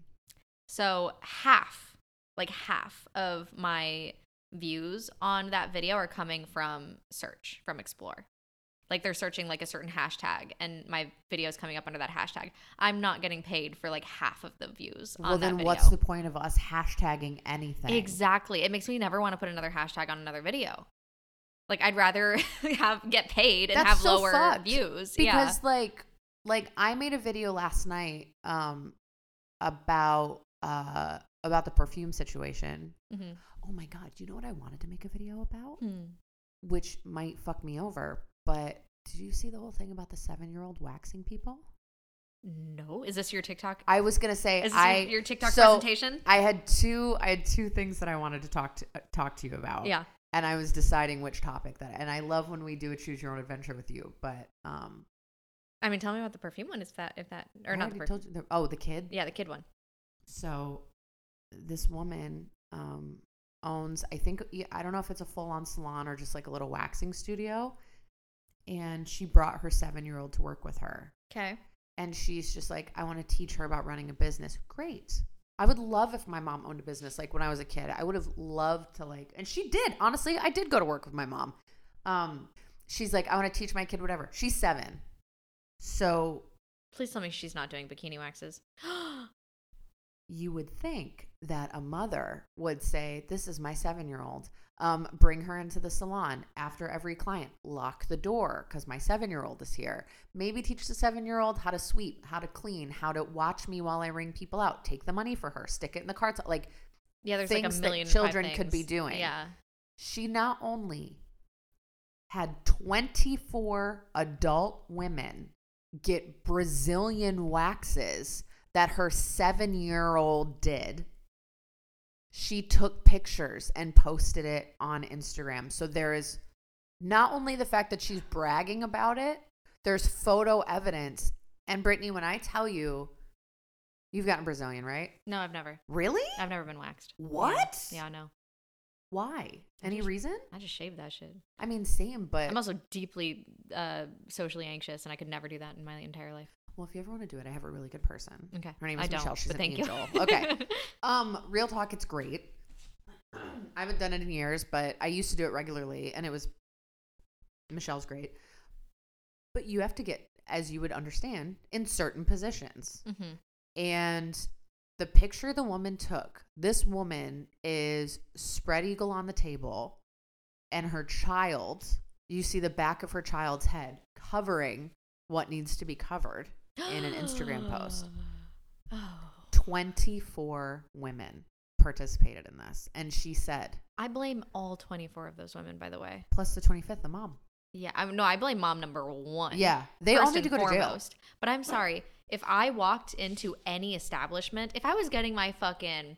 So half, like half of my views on that video are coming from search, from Explore. Like they're searching like a certain hashtag and my video is coming up under that hashtag. I'm not getting paid for like half of the views on that video. Well, then what's the point of us hashtagging anything? Exactly. It makes me never want to put another hashtag on another video. Like, I'd rather have get paid and That's have so lower fucked. views. Because, yeah. like, like I made a video last night um, about uh, about the perfume situation. Mm-hmm. Oh, my God. Do you know what I wanted to make a video about? Mm. Which might fuck me over. But did you see the whole thing about the seven-year-old waxing people? No. Is this your TikTok? I was going to say. Is this I, your, your TikTok so presentation? I had two I had two things that I wanted to talk to, uh, talk to you about. Yeah. And I was deciding which topic that, and I love when we do a choose your own adventure with you, but, um, I mean, tell me about the perfume one. Is that, if that, or I not the perfume. The, oh, the kid. Yeah. The kid one. So this woman, um, owns, I think, I don't know if it's a full on salon or just like a little waxing studio. And she brought her seven-year-old to work with her. Okay. And she's just like, I want to teach her about running a business. Great. I would love if my mom owned a business, like when I was a kid. I would have loved to like, and she did. Honestly, I did go to work with my mom. Um, she's like, I want to teach my kid whatever. She's seven. So. Please tell me she's not doing bikini waxes. You would think that a mother would say, this is my seven-year-old. Um, bring her into the salon after every client. Lock the door because my seven-year-old is here. Maybe teach the seven-year-old how to sweep, how to clean, how to watch me while I ring people out. Take the money for her. Stick it in the cards. Like, yeah, there's things like a million that children things. could be doing. Yeah. She not only had twenty-four adult women get Brazilian waxes that her seven-year-old did. She took pictures and posted it on Instagram. So there is not only the fact that she's bragging about it, there's photo evidence. And Brittni, when I tell you, you've gotten Brazilian, right? No, I've never. Really? I've never been waxed. What? Yeah, I know. Yeah, why? Any I just, reason? I just shaved that shit. I mean, same, but. I'm also deeply uh, socially anxious, and I could never do that in my entire life. Well, if you ever want to do it, I have a really good person. Okay. Her name is I Michelle. Don't, She's an angel. Okay. Um, real talk, it's great. I haven't done it in years, but I used to do it regularly, and it was Michelle's great. But you have to get, as you would understand, in certain positions. Mm-hmm. And the picture the woman took, this woman is spread eagle on the table, and her child, you see the back of her child's head covering what needs to be covered. In an Instagram post. twenty-four women participated in this. And she said. I blame all twenty-four of those women, by the way. Plus the twenty-fifth, the mom. Yeah. I, no, I blame mom number one. Yeah. They all need to go to jail. But I'm sorry. If I walked into any establishment, if I was getting my fucking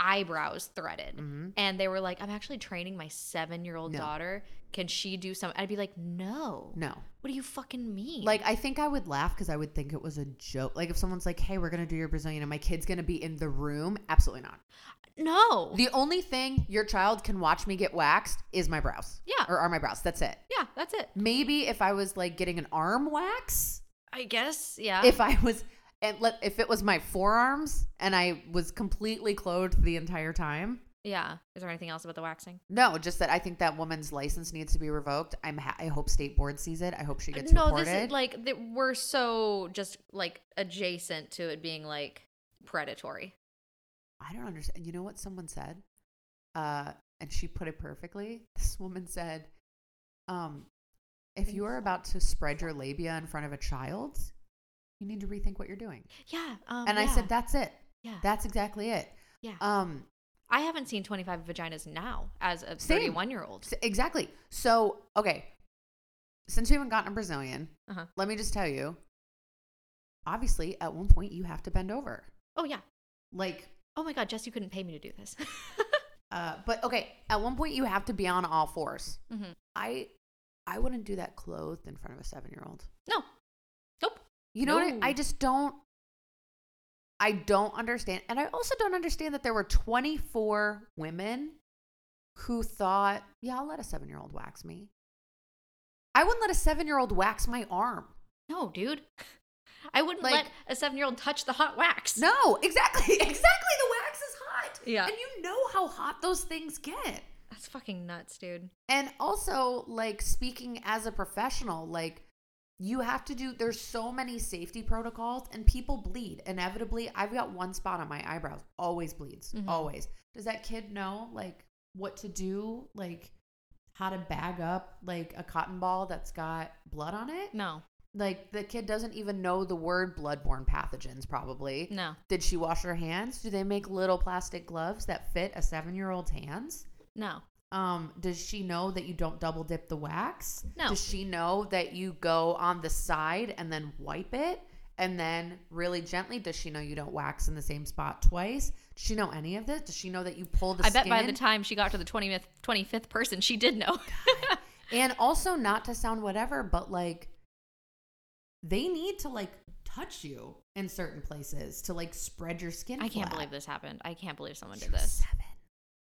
eyebrows threaded mm-hmm. and they were like, I'm actually training my seven-year-old no. daughter. Can she do something? I'd be like, no. No. What do you fucking mean? Like, I think I would laugh because I would think it was a joke. Like, if someone's like, hey, we're going to do your Brazilian and my kid's going to be in the room. Absolutely not. No. The only thing your child can watch me get waxed is my brows. Yeah. Or are my brows. That's it. Yeah, that's it. Maybe if I was, like, getting an arm wax. I guess, yeah. If I was... And let, if it was my forearms and I was completely clothed the entire time. Yeah. Is there anything else about the waxing? No, just that I think that woman's license needs to be revoked. I'm ha- I hope state board sees it. I hope she gets no, reported. No, this is like the, we're so just like adjacent to it being like predatory. I don't understand. You know what someone said? Uh, and she put it perfectly. This woman said, um, if you are about to spread your labia in front of a child, you need to rethink what you're doing. Yeah. Um, and yeah. I said, that's it. Yeah. That's exactly it. Yeah. Um, I haven't seen twenty-five vaginas now as a same. thirty-one-year-old. Exactly. So, okay. Since we haven't gotten a Brazilian, uh-huh. let me just tell you, obviously, at one point, you have to bend over. Oh, yeah. Like. Oh, my God, Jess, you couldn't pay me to do this. uh, but, okay, at one point, you have to be on all fours. Mm-hmm. I, I wouldn't do that clothed in front of a seven-year-old. No. You know no. what? I, I just don't, I don't understand. And I also don't understand that there were twenty-four women who thought, yeah, I'll let a seven-year-old wax me. I wouldn't let a seven-year-old wax my arm. No, dude. I wouldn't like, let a seven-year-old touch the hot wax. No, exactly. Exactly. The wax is hot. Yeah. And you know how hot those things get. That's fucking nuts, dude. And also, like, speaking as a professional, like, you have to do, there's so many safety protocols and people bleed. Inevitably, I've got one spot on my eyebrows. Always bleeds. Mm-hmm. Always. Does that kid know, like, what to do? Like, how to bag up like a cotton ball that's got blood on it? No. Like, the kid doesn't even know the word bloodborne pathogens, probably. No. Did she wash her hands? Do they make little plastic gloves that fit a seven-year-old's hands? No. Um, does she know that you don't double dip the wax? No. Does she know that you go on the side and then wipe it? And then really gently, does she know you don't wax in the same spot twice? Does she know any of this? Does she know that you pull the I skin? I bet by the time she got to the twentieth, twenty-fifth person, she did know. And also, not to sound whatever, but like, they need to like touch you in certain places to like spread your skin. I can't flat. believe this happened. I can't believe someone she did was this. Seven.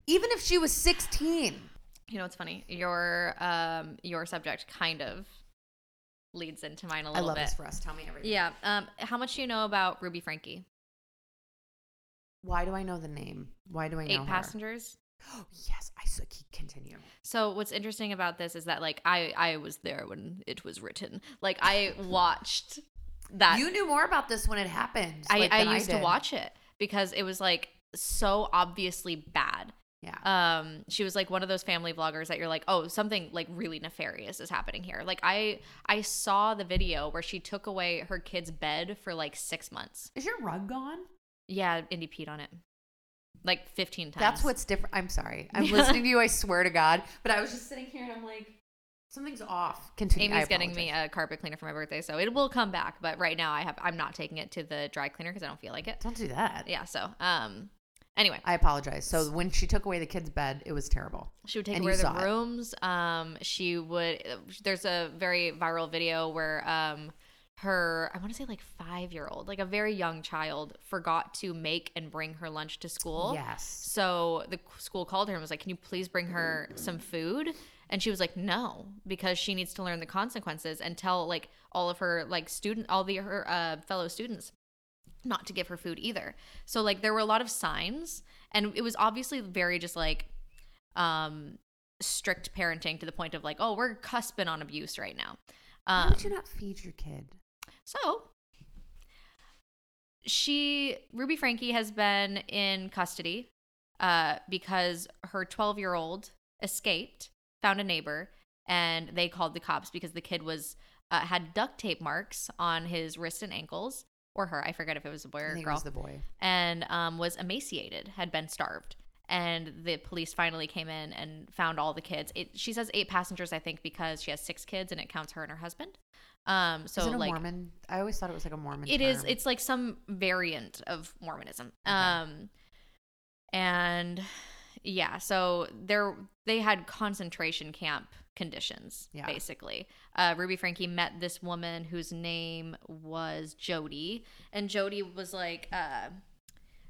Even if she was sixteen. You know what's funny? Your um your subject kind of leads into mine a little bit. I love bit. this for us. Tell me everything. Yeah. Um. How much do you know about Ruby Franke? Why do I know the name? Why do I know Eight her? Passengers? Oh yes, I so continue. So what's interesting about this is that like I I was there when it was written. Like I watched that. You knew more about this when it happened. I, like, I used I to watch it because it was like so obviously bad. Yeah. Um. She was like one of those family vloggers that you're like, oh, something like really nefarious is happening here. Like I I saw the video where she took away her kid's bed for like six months. Is your rug gone? Yeah, Indy peed on it. Like fifteen times. That's what's different. I'm sorry. I'm listening to you, I swear to God. But I was just sitting here and I'm like, something's off. Continue. Amy's getting me a carpet cleaner for my birthday, so it will come back. But right now I have, I'm not taking it to the dry cleaner because I don't feel like it. Don't do that. Yeah, so um, anyway. I apologize. So when she took away the kid's bed, it was terrible. She would take away the rooms. Um, she would, there's a very viral video where um, her, I want to say like five-year-old, like a very young child, forgot to make and bring her lunch to school. Yes. So the school called her and was like, can you please bring her some food? And she was like, no, because she needs to learn the consequences and tell like all of her like student, all the her uh, fellow students not to give her food either. So like there were a lot of signs, and it was obviously very just like um, strict parenting to the point of like, oh, we're cusping on abuse right now. Um, Why would you not feed your kid? So she, Ruby Franke, has been in custody uh, because her twelve-year-old escaped, found a neighbor, and they called the cops because the kid was uh, had duct tape marks on his wrists and ankles, or her. I forget if it was a boy or a girl. I think it was the boy. And um, was emaciated, had been starved. And the police finally came in and found all the kids. It, she says eight passengers, I think, because she has six kids, and it counts her and her husband. Um, so is it a like Mormon? I always thought it was like a Mormon. It term. is. It's like some variant of Mormonism. Okay. Um, and yeah, so there they had concentration camp conditions, yeah. basically. Uh, Ruby Franke met this woman whose name was Jodie, and Jodie was like, uh,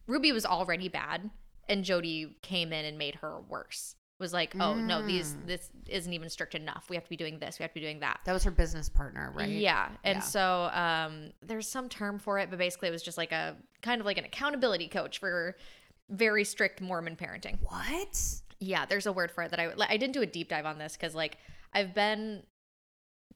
Ruby was already bad. And Jodie came in and made her worse. Was like, oh, mm. no, these this isn't even strict enough. We have to be doing this. We have to be doing that. That was her business partner, right? Yeah. And yeah. so um, there's some term for it, but basically it was just like a kind of like an accountability coach for very strict Mormon parenting. What? Yeah, there's a word for it that I I didn't do a deep dive on this because like I've been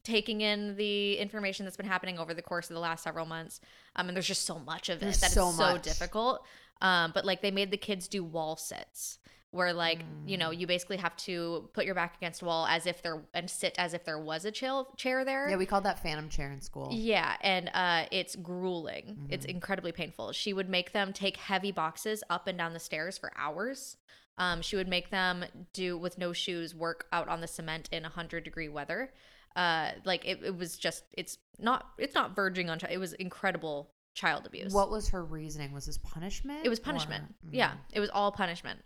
taking in the information that's been happening over the course of the last several months. Um, and there's just so much of it there's that so it's so much. difficult. Um, but like they made the kids do wall sits where like, mm. you know, you basically have to put your back against a wall as if there and sit as if there was a chair, chair there. Yeah. We called that phantom chair in school. Yeah. And uh, it's grueling. Mm-hmm. It's incredibly painful. She would make them take heavy boxes up and down the stairs for hours. Um, she would make them do with no shoes, work out on the cement in a hundred degree weather. Uh, like it, it was just, it's not, it's not verging on, it was incredible child abuse. What was her reasoning? Was this punishment? It was punishment. Or, mm. Yeah. It was all punishment.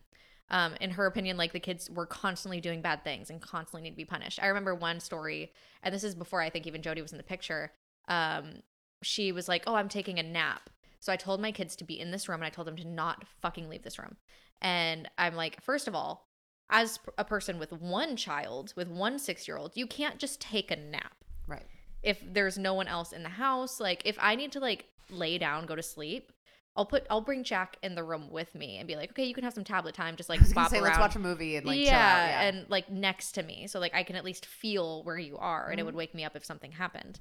Um, in her opinion, like the kids were constantly doing bad things and constantly need to be punished. I remember one story, and this is before I think even Jodie was in the picture. Um, she was like, oh, I'm taking a nap. So I told my kids to be in this room, and I told them to not fucking leave this room. And I'm like, first of all, as a person with one child, with one six-year-old, you can't just take a nap. Right. If there's no one else in the house, like if I need to like lay down, go to sleep, I'll put I'll bring Jack in the room with me and be like, okay, you can have some tablet time, just like bop say, around. Let's watch a movie and like yeah, chill out. Yeah, and like next to me, so like I can at least feel where you are, and mm-hmm. it would wake me up if something happened.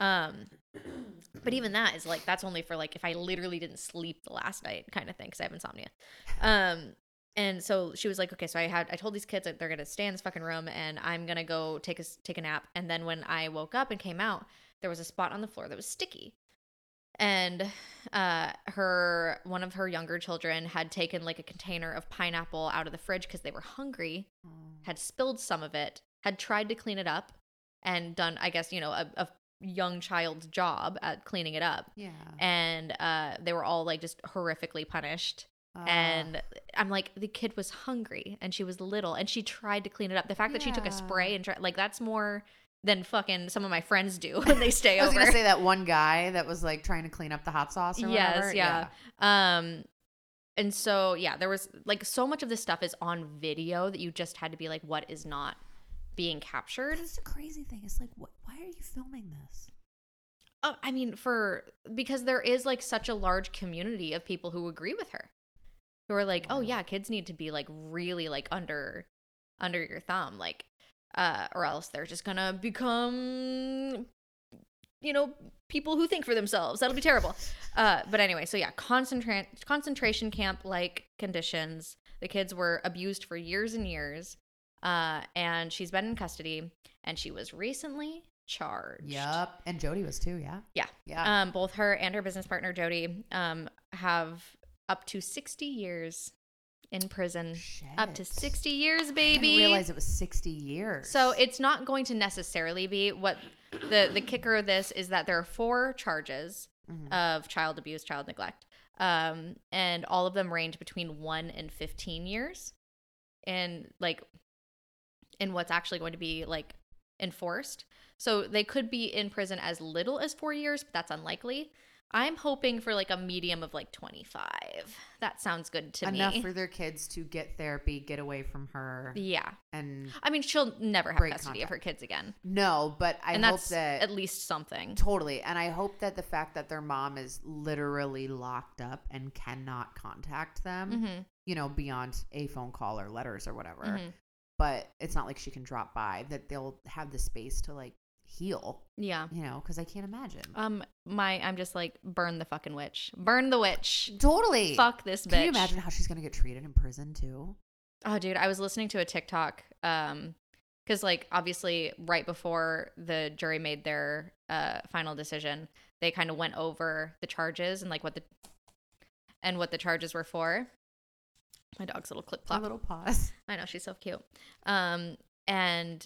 Um, but even that is like that's only for like if I literally didn't sleep the last night kind of thing because I have insomnia. Um, And so she was like, okay, so I had I told these kids that they're going to stay in this fucking room and I'm going to go take a, take a nap. And then when I woke up and came out, there was a spot on the floor that was sticky. And uh, her one of her younger children had taken like a container of pineapple out of the fridge because they were hungry, mm. had spilled some of it, had tried to clean it up and done, I guess, you know, a, a young child's job at cleaning it up. Yeah. And uh, they were all like just horrifically punished. Uh, and I'm like, the kid was hungry and she was little and she tried to clean it up. The fact yeah. that she took a spray and tried, like, that's more than fucking some of my friends do when they stay over. I was going to say that one guy that was like trying to clean up the hot sauce or yes, whatever. Yeah. yeah. Um, and so, yeah, there was like so much of this stuff is on video that you just had to be like, what is not being captured? That's the crazy thing. It's like, what, why are you filming this? Oh, I mean, for, because there is like such a large community of people who agree with her. Who are like, oh yeah, kids need to be like really like under, under your thumb, like, uh, or else they're just gonna become, you know, people who think for themselves. That'll be terrible. Uh, but anyway, so yeah, concentra- concentration camp like conditions. The kids were abused for years and years, uh, and she's been in custody, and she was recently charged. Yep, and Jodie was too. Yeah. Yeah. Yeah. Um, both her and her business partner Jodie, um, have. Up to sixty years in prison. Shit. Up to sixty years, baby. I didn't realize it was sixty years. So it's not going to necessarily be what the, the kicker of this is that there are four charges mm-hmm. of child abuse, child neglect, um, and all of them range between one and fifteen years, and like, in what's actually going to be like enforced. So they could be in prison as little as four years, but that's unlikely. I'm hoping for like a medium of like twenty-five. That sounds good to Enough me. Enough for their kids to get therapy, get away from her. Yeah. And I mean, she'll never have custody contact. of her kids again. No, but I and hope that's that at least something. Totally. And I hope that the fact that their mom is literally locked up and cannot contact them, mm-hmm. you know, beyond a phone call or letters or whatever, mm-hmm. but it's not like she can drop by, that they'll have the space to like heal. Yeah. You know, because I can't imagine. Um, my, I'm just like, burn the fucking witch. Burn the witch. Totally. Fuck this bitch. Can you imagine how she's going to get treated in prison too? Oh, dude. I was listening to a TikTok. Um, because like, obviously right before the jury made their uh final decision, they kind of went over the charges and like what the, and what the charges were for. My dog's little clip plop. A little pause. I know. She's so cute. Um, and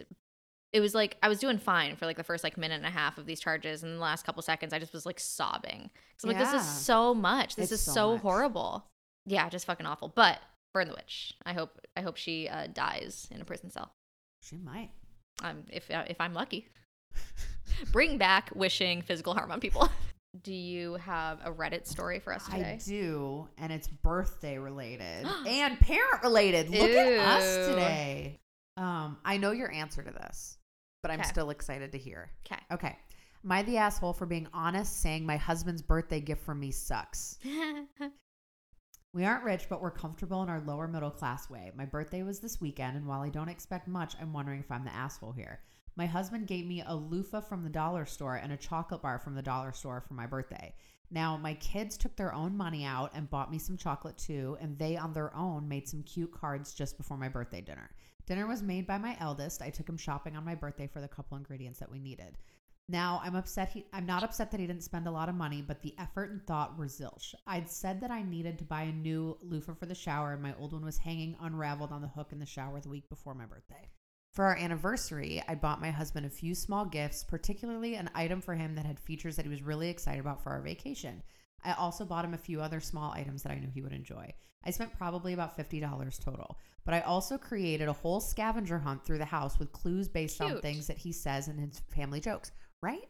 it was like I was doing fine for like the first like minute and a half of these charges, and the last couple seconds I just was like sobbing. So I'm yeah. like, this is so much. This it's is so, so horrible. Yeah, just fucking awful. But burn the witch. I hope I hope she uh, dies in a prison cell. She might. Um, if uh, if I'm lucky. Bring back wishing physical harm on people. Do you have a Reddit story for us today? I do, and it's birthday related and parent related. Look Ew. at us today. Um, I know your answer to this, but I'm okay. still excited to hear. Okay. Okay. Am I the asshole for being honest, saying my husband's birthday gift for me sucks? We aren't rich, but we're comfortable in our lower middle class way. My birthday was this weekend, and while I don't expect much, I'm wondering if I'm the asshole here. My husband gave me a loofah from the dollar store and a chocolate bar from the dollar store for my birthday. Now, my kids took their own money out and bought me some chocolate too, and they on their own made some cute cards just before my birthday dinner. Dinner was made by my eldest. I took him shopping on my birthday for the couple ingredients that we needed. Now, I'm upset. He, I'm not upset that he didn't spend a lot of money, but the effort and thought were zilch. I'd said that I needed to buy a new loofah for the shower, and my old one was hanging unraveled on the hook in the shower the week before my birthday. For our anniversary, I bought my husband a few small gifts, particularly an item for him that had features that he was really excited about for our vacation. I also bought him a few other small items that I knew he would enjoy. I spent probably about fifty dollars total, but I also created a whole scavenger hunt through the house with clues based Cute. on things that he says and his family jokes, right?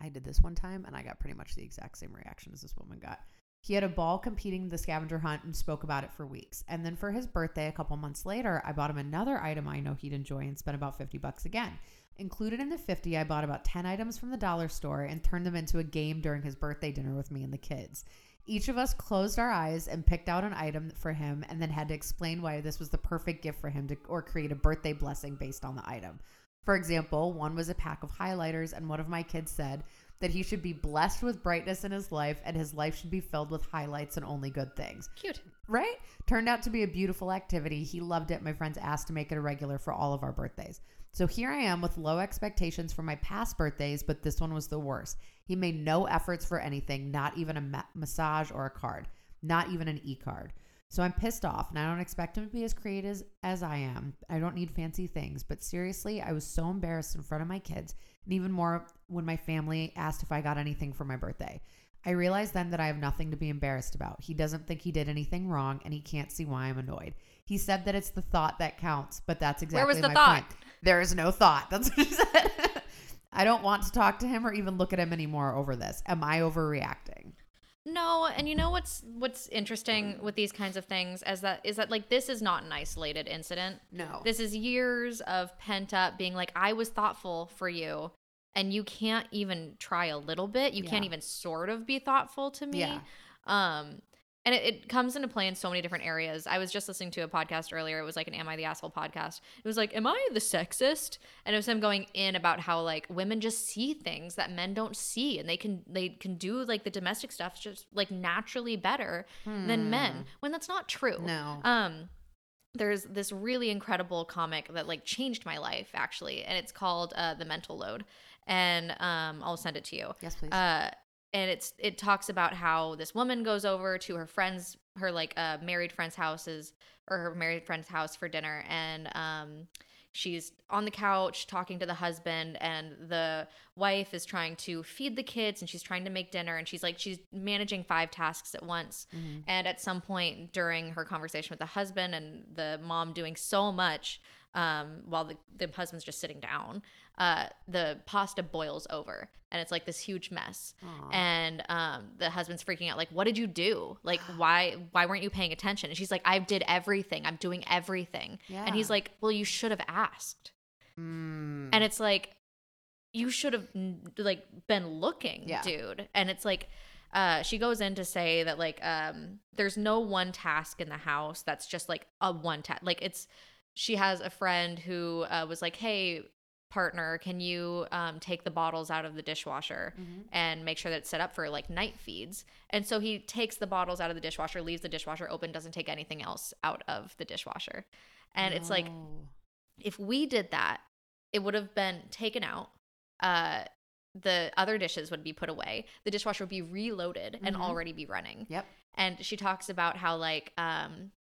I did this one time and I got pretty much the exact same reaction as this woman got. He had a ball competing in the scavenger hunt and spoke about it for weeks. And then for his birthday, a couple months later, I bought him another item I know he'd enjoy and spent about fifty bucks again. Included in the fifty, I bought about ten items from the dollar store and turned them into a game during his birthday dinner with me and the kids. Each of us closed our eyes and picked out an item for him and then had to explain why this was the perfect gift for him to, or create a birthday blessing based on the item. For example, one was a pack of highlighters, and one of my kids said that he should be blessed with brightness in his life and his life should be filled with highlights and only good things. Cute. Right? Turned out to be a beautiful activity. He loved it. My friends asked to make it a regular for all of our birthdays. So here I am with low expectations for my past birthdays, but this one was the worst. He made no efforts for anything, not even a ma- massage or a card, not even an e-card. So I'm pissed off, and I don't expect him to be as creative as, as I am. I don't need fancy things, but seriously, I was so embarrassed in front of my kids, and even more when my family asked if I got anything for my birthday. I realized then that I have nothing to be embarrassed about. He doesn't think he did anything wrong, and he can't see why I'm annoyed. He said that it's the thought that counts, but that's exactly my point. Where was the thought? Point. There is no thought. That's what he said. I don't want to talk to him or even look at him anymore over this. Am I overreacting? No, and you know what's what's interesting with these kinds of things is that is that like this is not an isolated incident. No. This is years of pent up being like, I was thoughtful for you. And you can't even try a little bit. You yeah. can't even sort of be thoughtful to me. Yeah. Um, and it, it comes into play in so many different areas. I was just listening to a podcast earlier. It was like an Am I the Asshole podcast. It was like, am I the sexist? And it was him going in about how like women just see things that men don't see. And they can they can do like the domestic stuff just like naturally better hmm. than men. When that's not true. No. Um, there's this really incredible comic that like changed my life actually. And it's called uh, The Mental Load. And um, I'll send it to you. Yes, please. Uh, and it's it talks about how this woman goes over to her friend's, her like uh, married friend's houses or her married friend's house for dinner, and um, she's on the couch talking to the husband, and the wife is trying to feed the kids, and she's trying to make dinner, and she's like she's managing five tasks at once. Mm-hmm. And at some point during her conversation with the husband and the mom doing so much. Um, while the, the husband's just sitting down, uh, the pasta boils over and it's like this huge mess. Aww. And um, the husband's freaking out like, what did you do? Like, why why weren't you paying attention? And she's like, I did everything. I'm doing everything. Yeah. And he's like, well, you should have asked. Mm. And it's like, you should have like been looking, yeah. dude. And it's like, Uh, she goes in to say that like um, there's no one task in the house that's just like a one task. Like it's... She has a friend who uh, was like, hey, partner, can you um, take the bottles out of the dishwasher mm-hmm. and make sure that it's set up for like night feeds? And so he takes the bottles out of the dishwasher, leaves the dishwasher open, doesn't take anything else out of the dishwasher. And no. It's like, if we did that, it would have been taken out. Uh, the other dishes would be put away. The dishwasher would be reloaded mm-hmm. and already be running. Yep. And she talks about how like um, –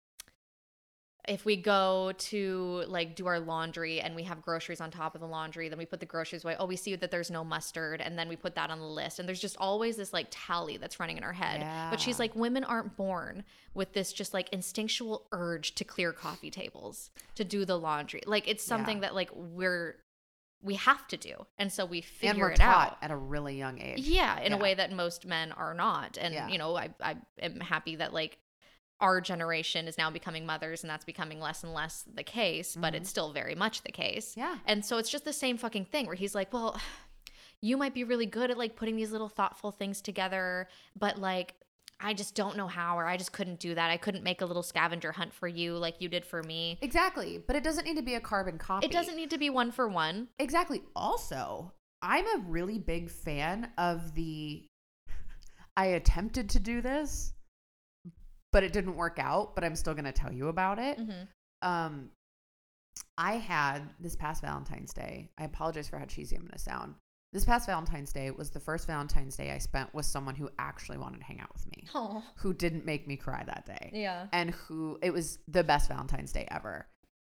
if we go to like do our laundry and we have groceries on top of the laundry, then we put the groceries away. Oh, we see that there's no mustard. And then we put that on the list. And there's just always this like tally that's running in our head. Yeah. But she's like, women aren't born with this just like instinctual urge to clear coffee tables, to do the laundry. Like it's something yeah. that like we're, we have to do. And so we figure and we're it taught out. At a really young age. Yeah. In yeah. a way that most men are not. And yeah. you know, I, I am happy that like, our generation is now becoming mothers, and that's becoming less and less the case, but mm-hmm. it's still very much the case. Yeah. And so it's just the same fucking thing where he's like, well, you might be really good at like putting these little thoughtful things together, but like, I just don't know how, or I just couldn't do that. I couldn't make a little scavenger hunt for you like you did for me. Exactly. But it doesn't need to be a carbon copy. It doesn't need to be one for one. Exactly. Also, I'm a really big fan of the, I attempted to do this, but it didn't work out, but I'm still going to tell you about it. Mm-hmm. Um, I had this past Valentine's Day. I apologize for how cheesy I'm going to sound. This past Valentine's Day was the first Valentine's Day I spent with someone who actually wanted to hang out with me, aww. Who didn't make me cry that day. Yeah. And who, it was the best Valentine's Day ever.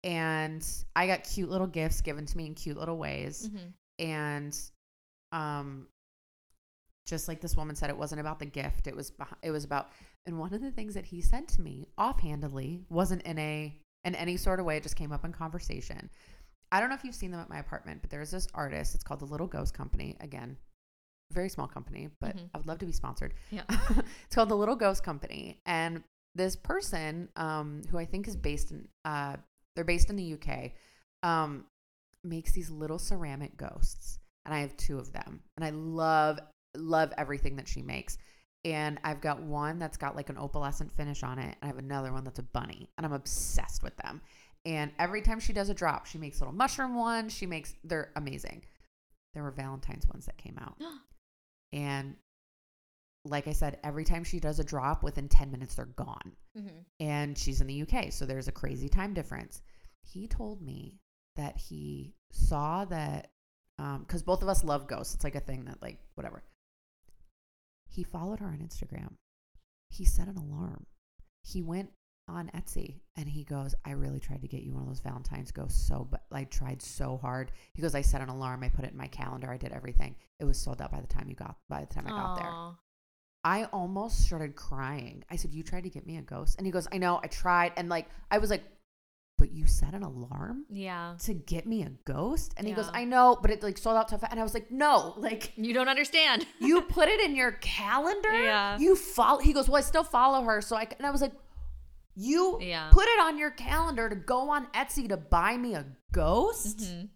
And I got cute little gifts given to me in cute little ways. Mm-hmm. And, um, just like this woman said, it wasn't about the gift. It was, it was about, and one of the things that he said to me offhandedly wasn't in a, in any sort of way. It just came up in conversation. I don't know if you've seen them at my apartment, but there's this artist. It's called The Little Ghost Company. Again, very small company, but mm-hmm. I would love to be sponsored. Yeah. It's called The Little Ghost Company. And this person, um, who I think is based in, uh, they're based in the U K, um, makes these little ceramic ghosts. And I have two of them, and I love love everything that she makes. And I've got one that's got like an opalescent finish on it. And I have another one that's a bunny, and I'm obsessed with them. And every time she does a drop, she makes little mushroom ones. She makes, they're amazing. There were Valentine's ones that came out. And like I said, every time she does a drop, within ten minutes, they're gone. Mm-hmm. And she's in the U K. So there's a crazy time difference. He told me that he saw that, um, because both of us love ghosts. It's like a thing that, like, whatever. He followed her on Instagram. He set an alarm. He went on Etsy and he goes, I really tried to get you one of those Valentine's ghosts. So, but I tried so hard. He goes, I set an alarm. I put it in my calendar. I did everything. It was sold out by the time you got, by the time I got Aww. there. I almost started crying. I said, you tried to get me a ghost? And he goes, I know, I tried. And like, I was like, but you set an alarm? Yeah. To get me a ghost? And yeah. he goes, I know, but it like sold out so fast. And I was like, no, like. You don't understand. You put it in your calendar? Yeah. You follow. He goes, well, I still follow her. So I, and I was like, you yeah. put it on your calendar to go on Etsy to buy me a ghost? Mm-hmm.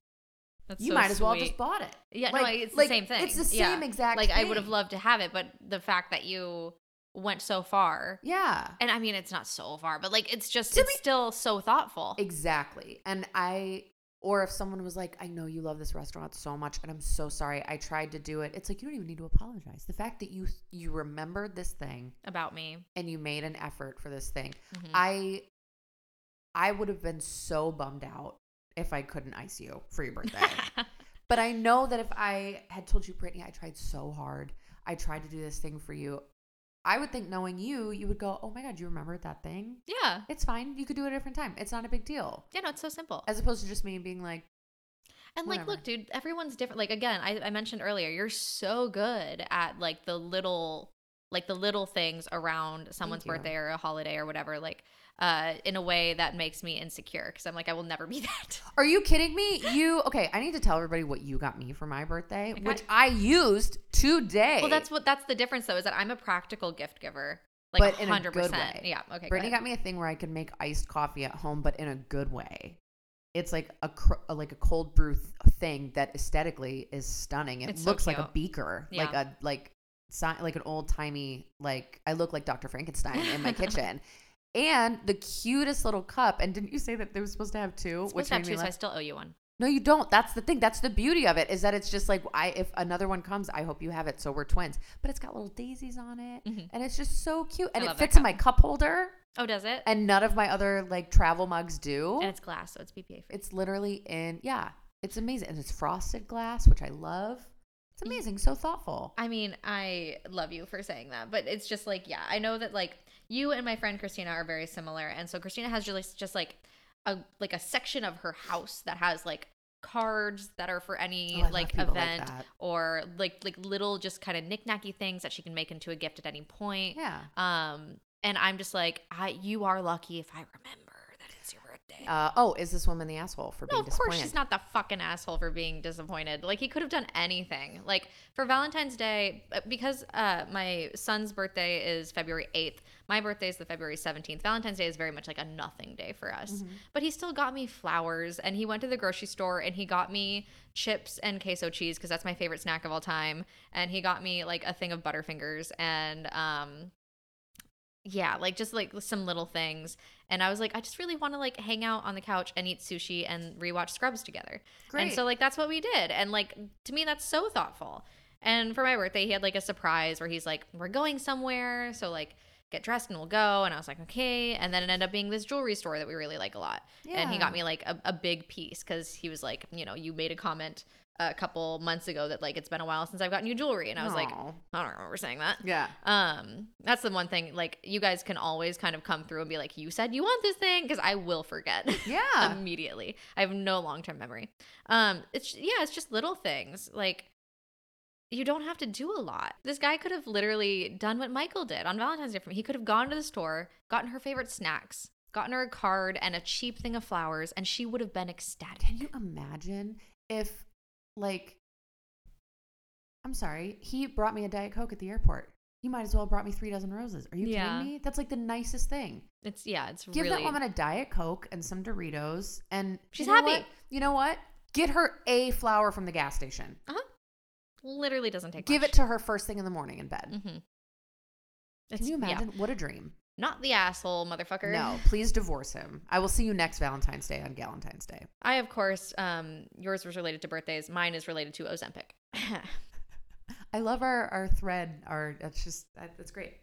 That's you so might as sweet. well just bought it. Yeah, like, no, it's like, the same thing. It's the same yeah. exact like, thing. Like, I would have loved to have it, but the fact that you went so far. Yeah. And I mean, it's not so far, but like, it's just, it's me- still so thoughtful. Exactly. And I, or if someone was like, I know you love this restaurant so much, and I'm so sorry, I tried to do it. It's like, you don't even need to apologize. The fact that you, you remembered this thing. About me. And you made an effort for this thing. Mm-hmm. I, I would have been so bummed out if I couldn't ice you for your birthday. But I know that if I had told you, Brittni, I tried so hard. I tried to do this thing for you. I would think, knowing you, you would go, oh my God, you remembered that thing? Yeah. It's fine. You could do it at a different time. It's not a big deal. Yeah, no, it's so simple. As opposed to just me being like, and whatever. Like, look, dude, everyone's different. Like, again, I, I mentioned earlier, you're so good at like the little, like the little things around someone's birthday or a holiday or whatever. Like, Uh, in a way that makes me insecure, because I'm like, I will never be that. Are you kidding me? You okay? I need to tell everybody what you got me for my birthday, okay. which I used today. Well, that's what that's the difference though, is that I'm a practical gift giver, like a hundred percent. Yeah, okay. Brittni got me a thing where I could make iced coffee at home, but in a good way. It's like a, a like a cold brew thing that aesthetically is stunning. It it's looks so like a beaker, yeah. like a like like an old timey like I look like Doctor Frankenstein in my kitchen. And the cutest little cup. And didn't you say that they were supposed to have two? Supposed to have two, so I still owe you one. No, you don't. That's the thing. That's the beauty of it, is that it's just like, I if another one comes, I hope you have it. So we're twins. But it's got little daisies on it. Mm-hmm. And it's just so cute. And it fits in my cup holder. Oh, does it? And none of my other like travel mugs do. And it's glass, so it's B P A free. It's literally in, yeah. It's amazing. And it's frosted glass, which I love. It's amazing. So thoughtful. I mean, I love you for saying that. But it's just like, yeah, I know that like, you and my friend Christina are very similar. And so Christina has just, just like a like a section of her house that has like cards that are for any oh, like event like or like like little just kind of knickknacky things that she can make into a gift at any point. Yeah. Um. And I'm just like, I, you are lucky if I remember that it's your birthday. Uh, oh, is this woman the asshole for no, being disappointed? No, of course she's not the fucking asshole for being disappointed. Like, he could have done anything. Like, for Valentine's Day, because uh, my son's birthday is February eighth, my birthday is the February seventeenth. Valentine's Day is very much like a nothing day for us. Mm-hmm. But he still got me flowers, and he went to the grocery store and he got me chips and queso cheese, because that's my favorite snack of all time. And he got me like a thing of Butterfingers and um, yeah, like just like some little things. And I was like, I just really want to like hang out on the couch and eat sushi and rewatch Scrubs together. Great. And so like that's what we did. And like to me, that's so thoughtful. And for my birthday, he had like a surprise where he's like, we're going somewhere. So like, get dressed and we'll go. And I was like, okay. And then it ended up being this jewelry store that we really like a lot. Yeah. And he got me like a, a big piece, because he was like, you know, you made a comment a couple months ago that like, it's been a while since I've gotten you jewelry. And I was Aww. like, I don't remember saying that. Yeah. Um, that's the one thing, like, you guys can always kind of come through and be like, you said you want this thing, because I will forget. Yeah. Immediately. I have no long-term memory. Um, it's yeah, it's just little things. Like, you don't have to do a lot. This guy could have literally done what Michael did on Valentine's Day. He could have gone to the store, gotten her favorite snacks, gotten her a card and a cheap thing of flowers, and she would have been ecstatic. Can you imagine if, like, I'm sorry, he brought me a Diet Coke at the airport. You might as well have brought me three dozen roses. Are you yeah. kidding me? That's like the nicest thing. It's, yeah, it's Give really. Give that woman a Diet Coke and some Doritos, and she's you know happy. What? You know what? Get her a flower from the gas station. Uh-huh. Literally doesn't take Give much. Give it to her first thing in the morning in bed. Mm-hmm. Can it's, you imagine? Yeah. What a dream. Not the asshole, motherfucker. No, please divorce him. I will see you next Valentine's Day on Galentine's Day. I, of course, um, yours was related to birthdays. Mine is related to Ozempic. I love our, our thread. Our that's just that's great.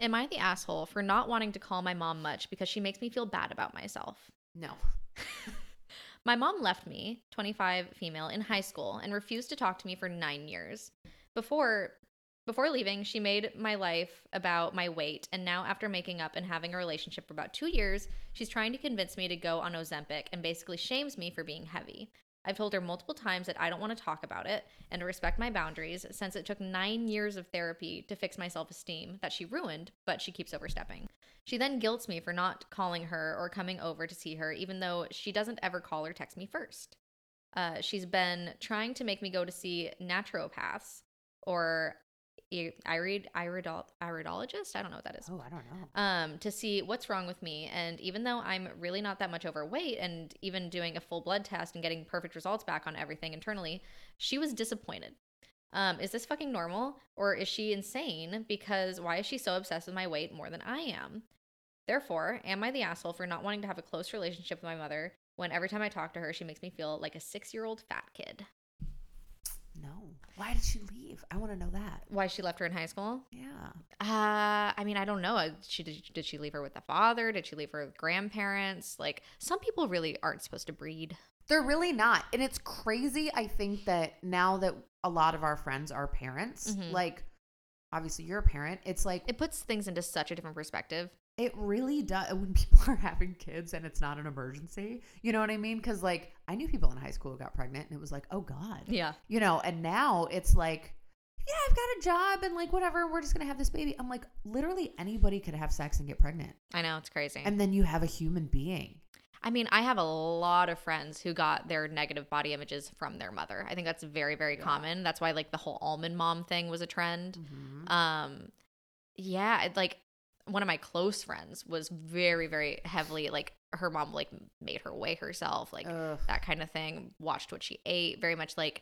Am I the asshole for not wanting to call my mom much because she makes me feel bad about myself? No. My mom left me, twenty-five female, in high school and refused to talk to me for nine years. Before before leaving, she made my life about my weight, and now after making up and having a relationship for about two years, she's trying to convince me to go on Ozempic and basically shames me for being heavy. I've told her multiple times that I don't want to talk about it and to respect my boundaries since it took nine years of therapy to fix my self-esteem that she ruined, but she keeps overstepping. She then guilts me for not calling her or coming over to see her, even though she doesn't ever call or text me first. Uh, she's been trying to make me go to see naturopaths or irid iridol iridologist. I don't know what that is. Oh, I don't know. Um, to see what's wrong with me, and even though I'm really not that much overweight, and even doing a full blood test and getting perfect results back on everything internally, she was disappointed. Um, is this fucking normal, or is she insane? Because why is she so obsessed with my weight more than I am? Therefore, am I the asshole for not wanting to have a close relationship with my mother when every time I talk to her, she makes me feel like a six-year-old fat kid? No. Why did she leave? I want to know that. Why she left her in high school? Yeah. Uh, I mean, I don't know. She did, did she leave her with the father? Did she leave her with grandparents? Like, some people really aren't supposed to breed. They're really not. And it's crazy, I think, that now that a lot of our friends are parents, mm-hmm. like, obviously you're a parent. It's like... It puts things into such a different perspective. It really does. When people are having kids and it's not an emergency, you know what I mean? Because, like, I knew people in high school who got pregnant and it was like, oh, God. Yeah. You know, and now it's like, yeah, I've got a job and, like, whatever. We're just going to have this baby. I'm like, literally anybody could have sex and get pregnant. I know. It's crazy. And then you have a human being. I mean, I have a lot of friends who got their negative body images from their mother. I think that's very, very yeah. common. That's why, like, the whole almond mom thing was a trend. Mm-hmm. Um, yeah. It, like, one of my close friends was very, very heavily, like, her mom, like, made her weigh herself, like, Ugh. that kind of thing, watched what she ate, very much, like,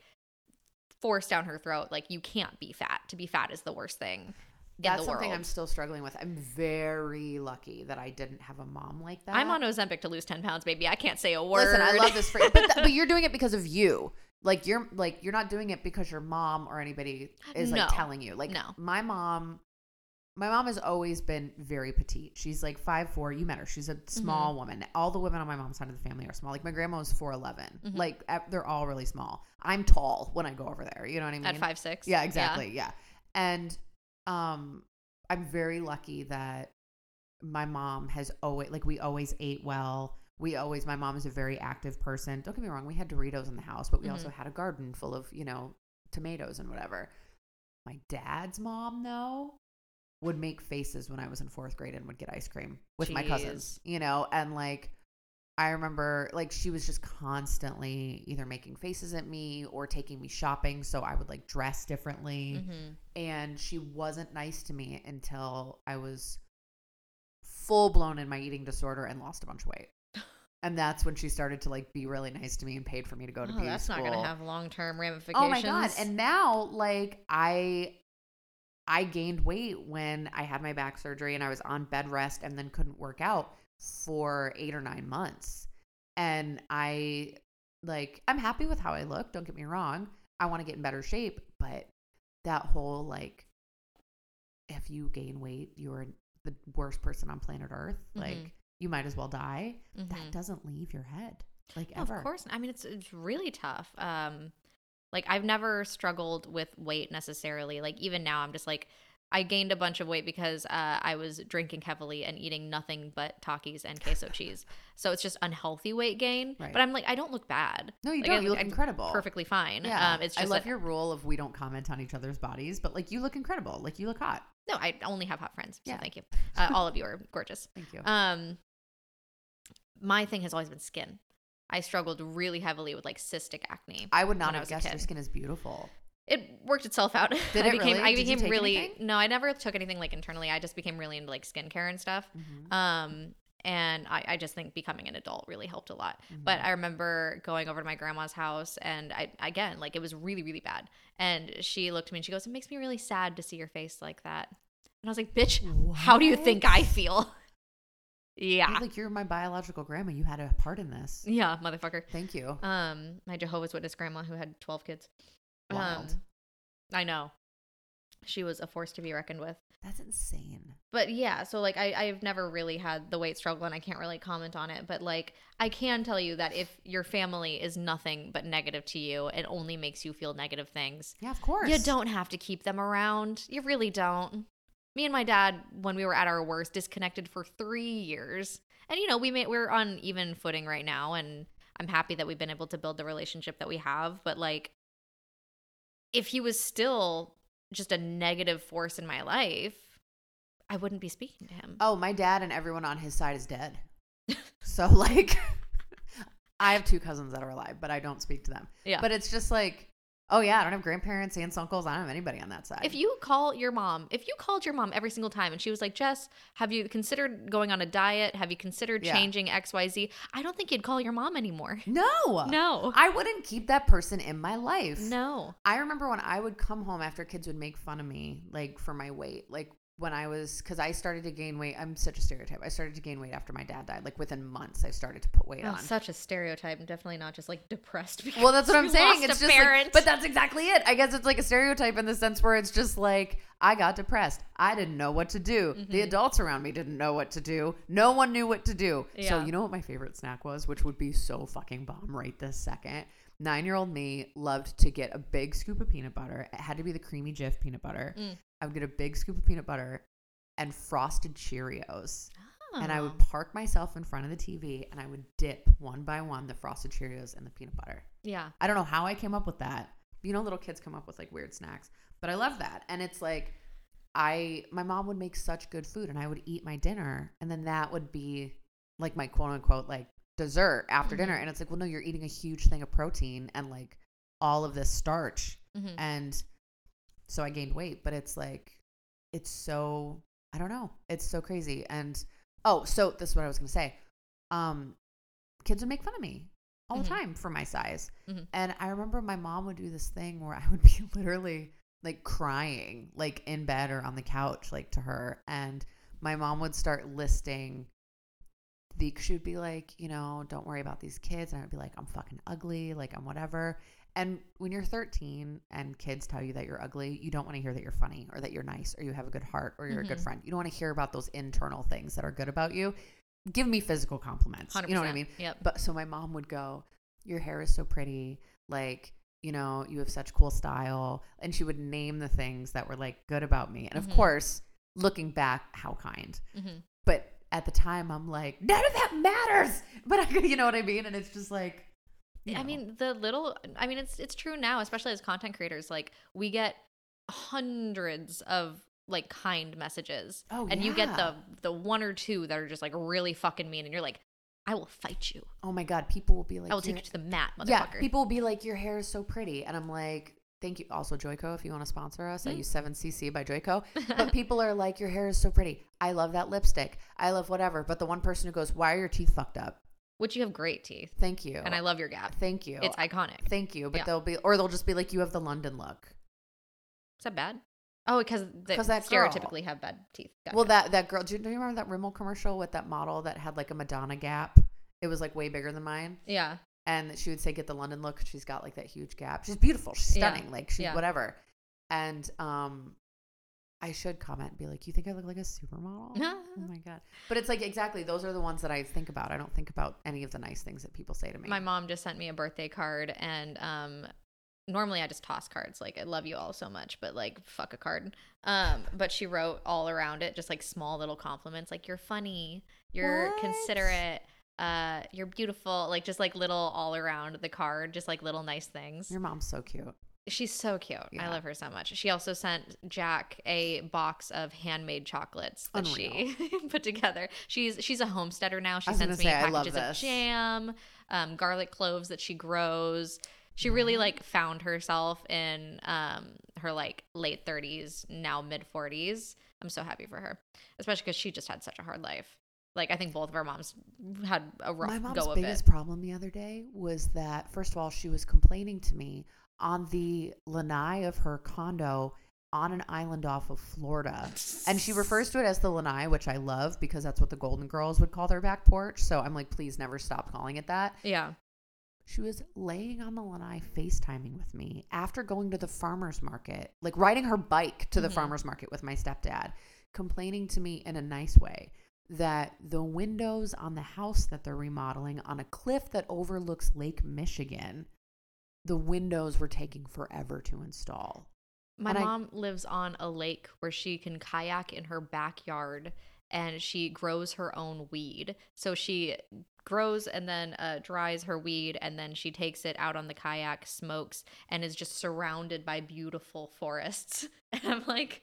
forced down her throat, like, you can't be fat. To be fat is the worst thing That's in the world. Something I'm still struggling with. I'm very lucky that I didn't have a mom like that. I'm on Ozempic to lose ten pounds, baby. I can't say a word. Listen, I love this for you. But, th- but you're doing it because of you. Like, you're, like, you're not doing it because your mom or anybody is, like, no. telling you. Like, no. my mom... My mom has always been very petite. She's like five foot four. You met her. She's a small mm-hmm. woman. All the women on my mom's side of the family are small. Like, my grandma was four eleven. Mm-hmm. Like, they're all really small. I'm tall when I go over there. You know what I mean? At five six. Yeah, exactly. Yeah. yeah. And um, I'm very lucky that my mom has always, like, we always ate well. We always, my mom is a very active person. Don't get me wrong. We had Doritos in the house, but we mm-hmm. also had a garden full of, you know, tomatoes and whatever. My dad's mom, though, would make faces when I was in fourth grade and would get ice cream with Jeez. my cousins, you know? And, like, I remember, like, she was just constantly either making faces at me or taking me shopping. So I would, like, dress differently. Mm-hmm. And she wasn't nice to me until I was full blown in my eating disorder and lost a bunch of weight. And that's when she started to, like, be really nice to me and paid for me to go to beauty school. Oh, that's not going to have long-term ramifications. Oh my God. And now, like, I... I gained weight when I had my back surgery and I was on bed rest and then couldn't work out for eight or nine months. And I, like, I'm happy with how I look. Don't get me wrong. I want to get in better shape. But that whole, like, if you gain weight, you're the worst person on planet Earth. Mm-hmm. Like, you might as well die. Mm-hmm. That doesn't leave your head. Like, no, ever. Of course. I mean, it's it's really tough. Um Like, I've never struggled with weight necessarily. Like, even now, I'm just like, I gained a bunch of weight because uh, I was drinking heavily and eating nothing but Takis and queso cheese. So it's just unhealthy weight gain. Right. But I'm like, I don't look bad. No, you like, don't. I, you look I'm incredible. Perfectly fine. Yeah. Um, it's just I love like, your rule of we don't comment on each other's bodies, but, like, you look incredible. Like, you look hot. No, I only have hot friends. So yeah. Thank you. Uh, all of you are gorgeous. Thank you. Um, my thing has always been skin. I struggled really heavily with, like, cystic acne. I would not have guessed your skin is beautiful. It worked itself out. Did it became, really? I became Did you take really anything? No, I never took anything, like, internally. I just became really into, like, skincare and stuff. Mm-hmm. Um, and I, I just think becoming an adult really helped a lot. Mm-hmm. But I remember going over to my grandma's house, and I again, like, it was really, really bad. And she looked at me and she goes, "It makes me really sad to see your face like that." And I was like, "Bitch, what? How do you think I feel?" Yeah. You're like, you're my biological grandma. You had a part in this. Yeah, motherfucker. Thank you. Um, my Jehovah's Witness grandma who had twelve kids. Wild. Um, I know. She was a force to be reckoned with. That's insane. But yeah, so like I, I've never really had the weight struggle and I can't really comment on it. But like I can tell you that if your family is nothing but negative to you and only makes you feel negative things. Yeah, of course. You don't have to keep them around. You really don't. Me and my dad, when we were at our worst, disconnected for three years. And, you know, we may, we're on even footing right now. And I'm happy that we've been able to build the relationship that we have. But like if he was still just a negative force in my life, I wouldn't be speaking to him. Oh, my dad and everyone on his side is dead. So like I have two cousins that are alive, but I don't speak to them. Yeah. But it's just like, oh yeah, I don't have grandparents, aunts, uncles. I don't have anybody on that side. If you call your mom, if you called your mom every single time and she was like, Jess, have you considered going on a diet? Have you considered yeah. changing X, Y, Z? I don't think you'd call your mom anymore. No. No. I wouldn't keep that person in my life. No. I remember when I would come home after kids would make fun of me, like for my weight, like when I was, because I started to gain weight. I'm such a stereotype. I started to gain weight after my dad died. Like within months, I started to put weight oh, on. Such a stereotype. I'm definitely not just like depressed. Because well, that's what I'm saying. It's just like, but that's exactly it. I guess it's like a stereotype in the sense where it's just like, I got depressed. I didn't know what to do. Mm-hmm. The adults around me didn't know what to do. No one knew what to do. Yeah. So you know what my favorite snack was, which would be so fucking bomb right this second. Nine-year-old me loved to get a big scoop of peanut butter. It had to be the creamy Jif peanut butter. Mm. I would get a big scoop of peanut butter and frosted Cheerios. Oh. And I would park myself in front of the T V and I would dip one by one the frosted Cheerios and the peanut butter. Yeah. I don't know how I came up with that. You know, little kids come up with like weird snacks, but I love that. And it's like, I, my mom would make such good food and I would eat my dinner and then that would be like my quote unquote, like dessert after mm-hmm. dinner. And it's like, well, no, you're eating a huge thing of protein and like all of this starch mm-hmm. and so I gained weight, but it's like, it's so, I don't know. It's so crazy. And, oh, so this is what I was going to say. Um, kids would make fun of me all mm-hmm. the time for my size. Mm-hmm. And I remember my mom would do this thing where I would be literally like crying, like in bed or on the couch, like to her. And my mom would start listing the, she would be like, you know, don't worry about these kids. And I would be like, I'm fucking ugly. Like I'm whatever. And when you're thirteen and kids tell you that you're ugly, you don't want to hear that you're funny or that you're nice or you have a good heart or you're mm-hmm. a good friend. You don't want to hear about those internal things that are good about you. Give me physical compliments. one hundred percent. You know what I mean? Yep. But so my mom would go, your hair is so pretty. Like, you know, you have such cool style. And she would name the things that were like good about me. And mm-hmm. of course, looking back, how kind. Mm-hmm. But at the time I'm like, none of that matters. But I, you know what I mean? And it's just like. You know. I mean, the little, I mean, it's, it's true now, especially as content creators, like we get hundreds of like kind messages oh, and yeah. you get the, the one or two that are just like really fucking mean. And you're like, I will fight you. Oh my God. People will be like, I will take you to the mat, motherfucker. Yeah, people will be like, your hair is so pretty. And I'm like, thank you. Also Joico, if you want to sponsor us, mm-hmm. I use seven C C by Joico. But people are like, your hair is so pretty. I love that lipstick. I love whatever. But the one person who goes, why are your teeth fucked up? Which you have great teeth. Thank you. And I love your gap. Thank you. It's iconic. Thank you. But yeah. they'll be, or they'll just be like, you have the London look. Is that bad? Oh, because they stereotypically girl. have bad teeth. Gotcha. Well, that, that girl, do you, do you remember that Rimmel commercial with that model that had like a Madonna gap? It was like way bigger than mine. Yeah. And she would say, get the London look. She's got like that huge gap. She's beautiful. She's stunning. Yeah. Like she's yeah. whatever. And, um, I should comment and be like, you think I look like a supermodel? Oh my God. But it's like, exactly. Those are the ones that I think about. I don't think about any of the nice things that people say to me. My mom just sent me a birthday card and, um, normally I just toss cards. Like, I love you all so much, but like, fuck a card. Um, but she wrote all around it, just like small little compliments. Like you're funny, you're what? considerate, uh, you're beautiful. Like just like little all around the card, just like little nice things. Your mom's so cute. She's so cute. Yeah. I love her so much. She also sent Jack a box of handmade chocolates that Unreal. she put together. She's she's a homesteader now. She sends me say, packages of jam, um, garlic cloves that she grows. She mm-hmm. really like found herself in um, her like late thirties, now mid forties. I'm so happy for her, especially because she just had such a hard life. Like, I think both of our moms had a rough go of it. My mom's biggest problem the other day was that, first of all, she was complaining to me on the lanai of her condo on an island off of Florida. And she refers to it as the lanai, which I love because that's what the Golden Girls would call their back porch. So I'm like, please never stop calling it that. Yeah. She was laying on the lanai FaceTiming with me after going to the farmer's market, like riding her bike to the mm-hmm. farmer's market with my stepdad, complaining to me in a nice way that the windows on the house that they're remodeling on a cliff that overlooks Lake Michigan, the windows were taking forever to install. My and mom I, lives on a lake where she can kayak in her backyard, and she grows her own weed. So she grows and then uh, dries her weed, and then she takes it out on the kayak, smokes, and is just surrounded by beautiful forests. And I'm like,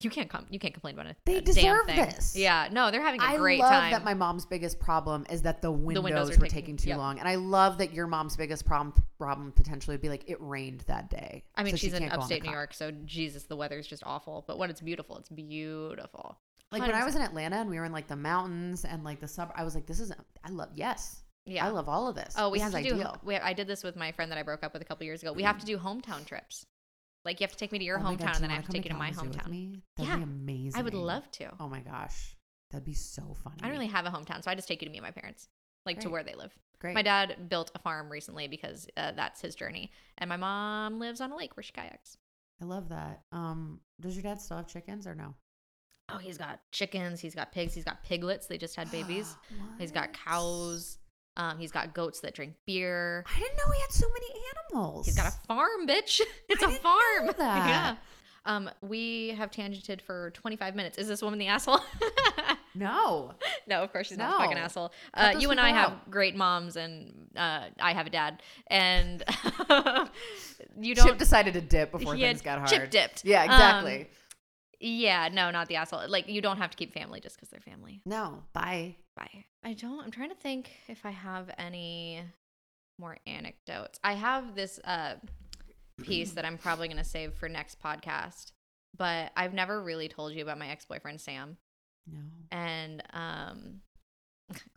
you can't com- you can't complain about it. They deserve damn thing. This. Yeah, no, they're having a great time. I love time. that my mom's biggest problem is that the windows, the windows were taking, taking too yep. long, and I love that your mom's biggest problem problem potentially would be like it rained that day. I mean, so she's she in upstate New York, so Jesus, the weather is just awful. But when it's beautiful, it's beautiful. Like one hundred percent. When I was in Atlanta and we were in like the mountains and like the sub, I was like, this is, I love, yes. Yeah. I love all of this. Oh, we this have to do, we, I did this with my friend that I broke up with a couple years ago. We mm. have to do hometown trips. Like you have to take me to your oh hometown God, and then I have to take to you to my hometown. Me? That'd yeah. be amazing. I would love to. Oh my gosh. That'd be so funny. I don't really have a hometown, so I just take you to meet my parents, like Great. to where they live. Great. My dad built a farm recently because uh, that's his journey. And my mom lives on a lake where she kayaks. I love that. Um, does your dad still have chickens or no? Oh, he's got chickens. He's got pigs. He's got piglets. They just had babies. He's got cows. Um, he's got goats that drink beer. I didn't know he had so many animals. He's got a farm, bitch. It's I a didn't farm. Know that. Yeah. Um, we have tangented for twenty-five minutes. Is this woman the asshole? No. No, of course she's no. not a fucking asshole. Uh, you and I out. have great moms, and uh, I have a dad. And you don't. Chip decided to dip before yeah, things got hard. Chip dipped. Yeah, exactly. Um, Yeah, no, not the asshole. Like, you don't have to keep family just because they're family. No, bye. Bye. I don't, I'm trying to think if I have any more anecdotes. I have this uh, piece that I'm probably going to save for next podcast, but I've never really told you about my ex-boyfriend, Sam. No. And um,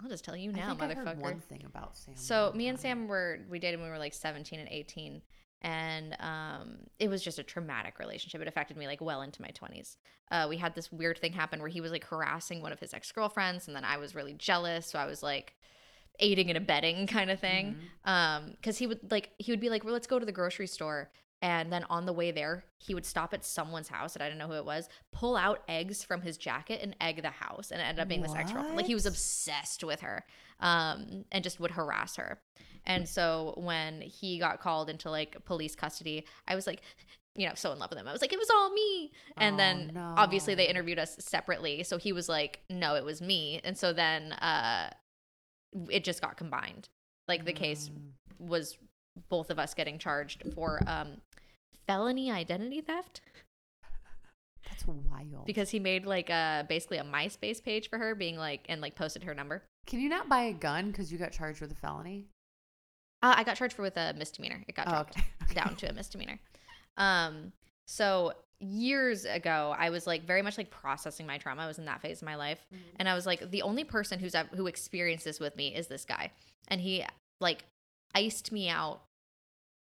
I'll just tell you now, I think motherfucker. I heard one thing about Sam. So me and Sam were, we dated when we were like seventeen and eighteen. And um, it was just a traumatic relationship. It affected me like well into my twenties. Uh, we had this weird thing happen where he was like harassing one of his ex-girlfriends, and then I was really jealous. So I was like aiding and abetting kind of thing. Mm-hmm. Um, because he would like he would be like, well, let's go to the grocery store. And then on the way there, he would stop at someone's house that I didn't know who it was, pull out eggs from his jacket and egg the house. And it ended up being what? This ex-girlfriend. Like he was obsessed with her um, and just would harass her. And so when he got called into like police custody, I was like, you know, so in love with him. I was like, it was all me. And oh, then no. obviously they interviewed us separately. So he was like, no, it was me. And so then uh, it just got combined. Like the mm. case was both of us getting charged for um, felony identity theft. That's wild. Because he made like a, basically a MySpace page for her being like, and like posted her number. Can you not buy a gun because you got charged with a felony? Uh, I got charged for with a misdemeanor. It got oh, okay. Okay. down to a misdemeanor. Um, so years ago, I was like very much like processing my trauma. I was in that phase of my life, mm-hmm. and I was like, the only person who's who experienced this with me is this guy, and he like iced me out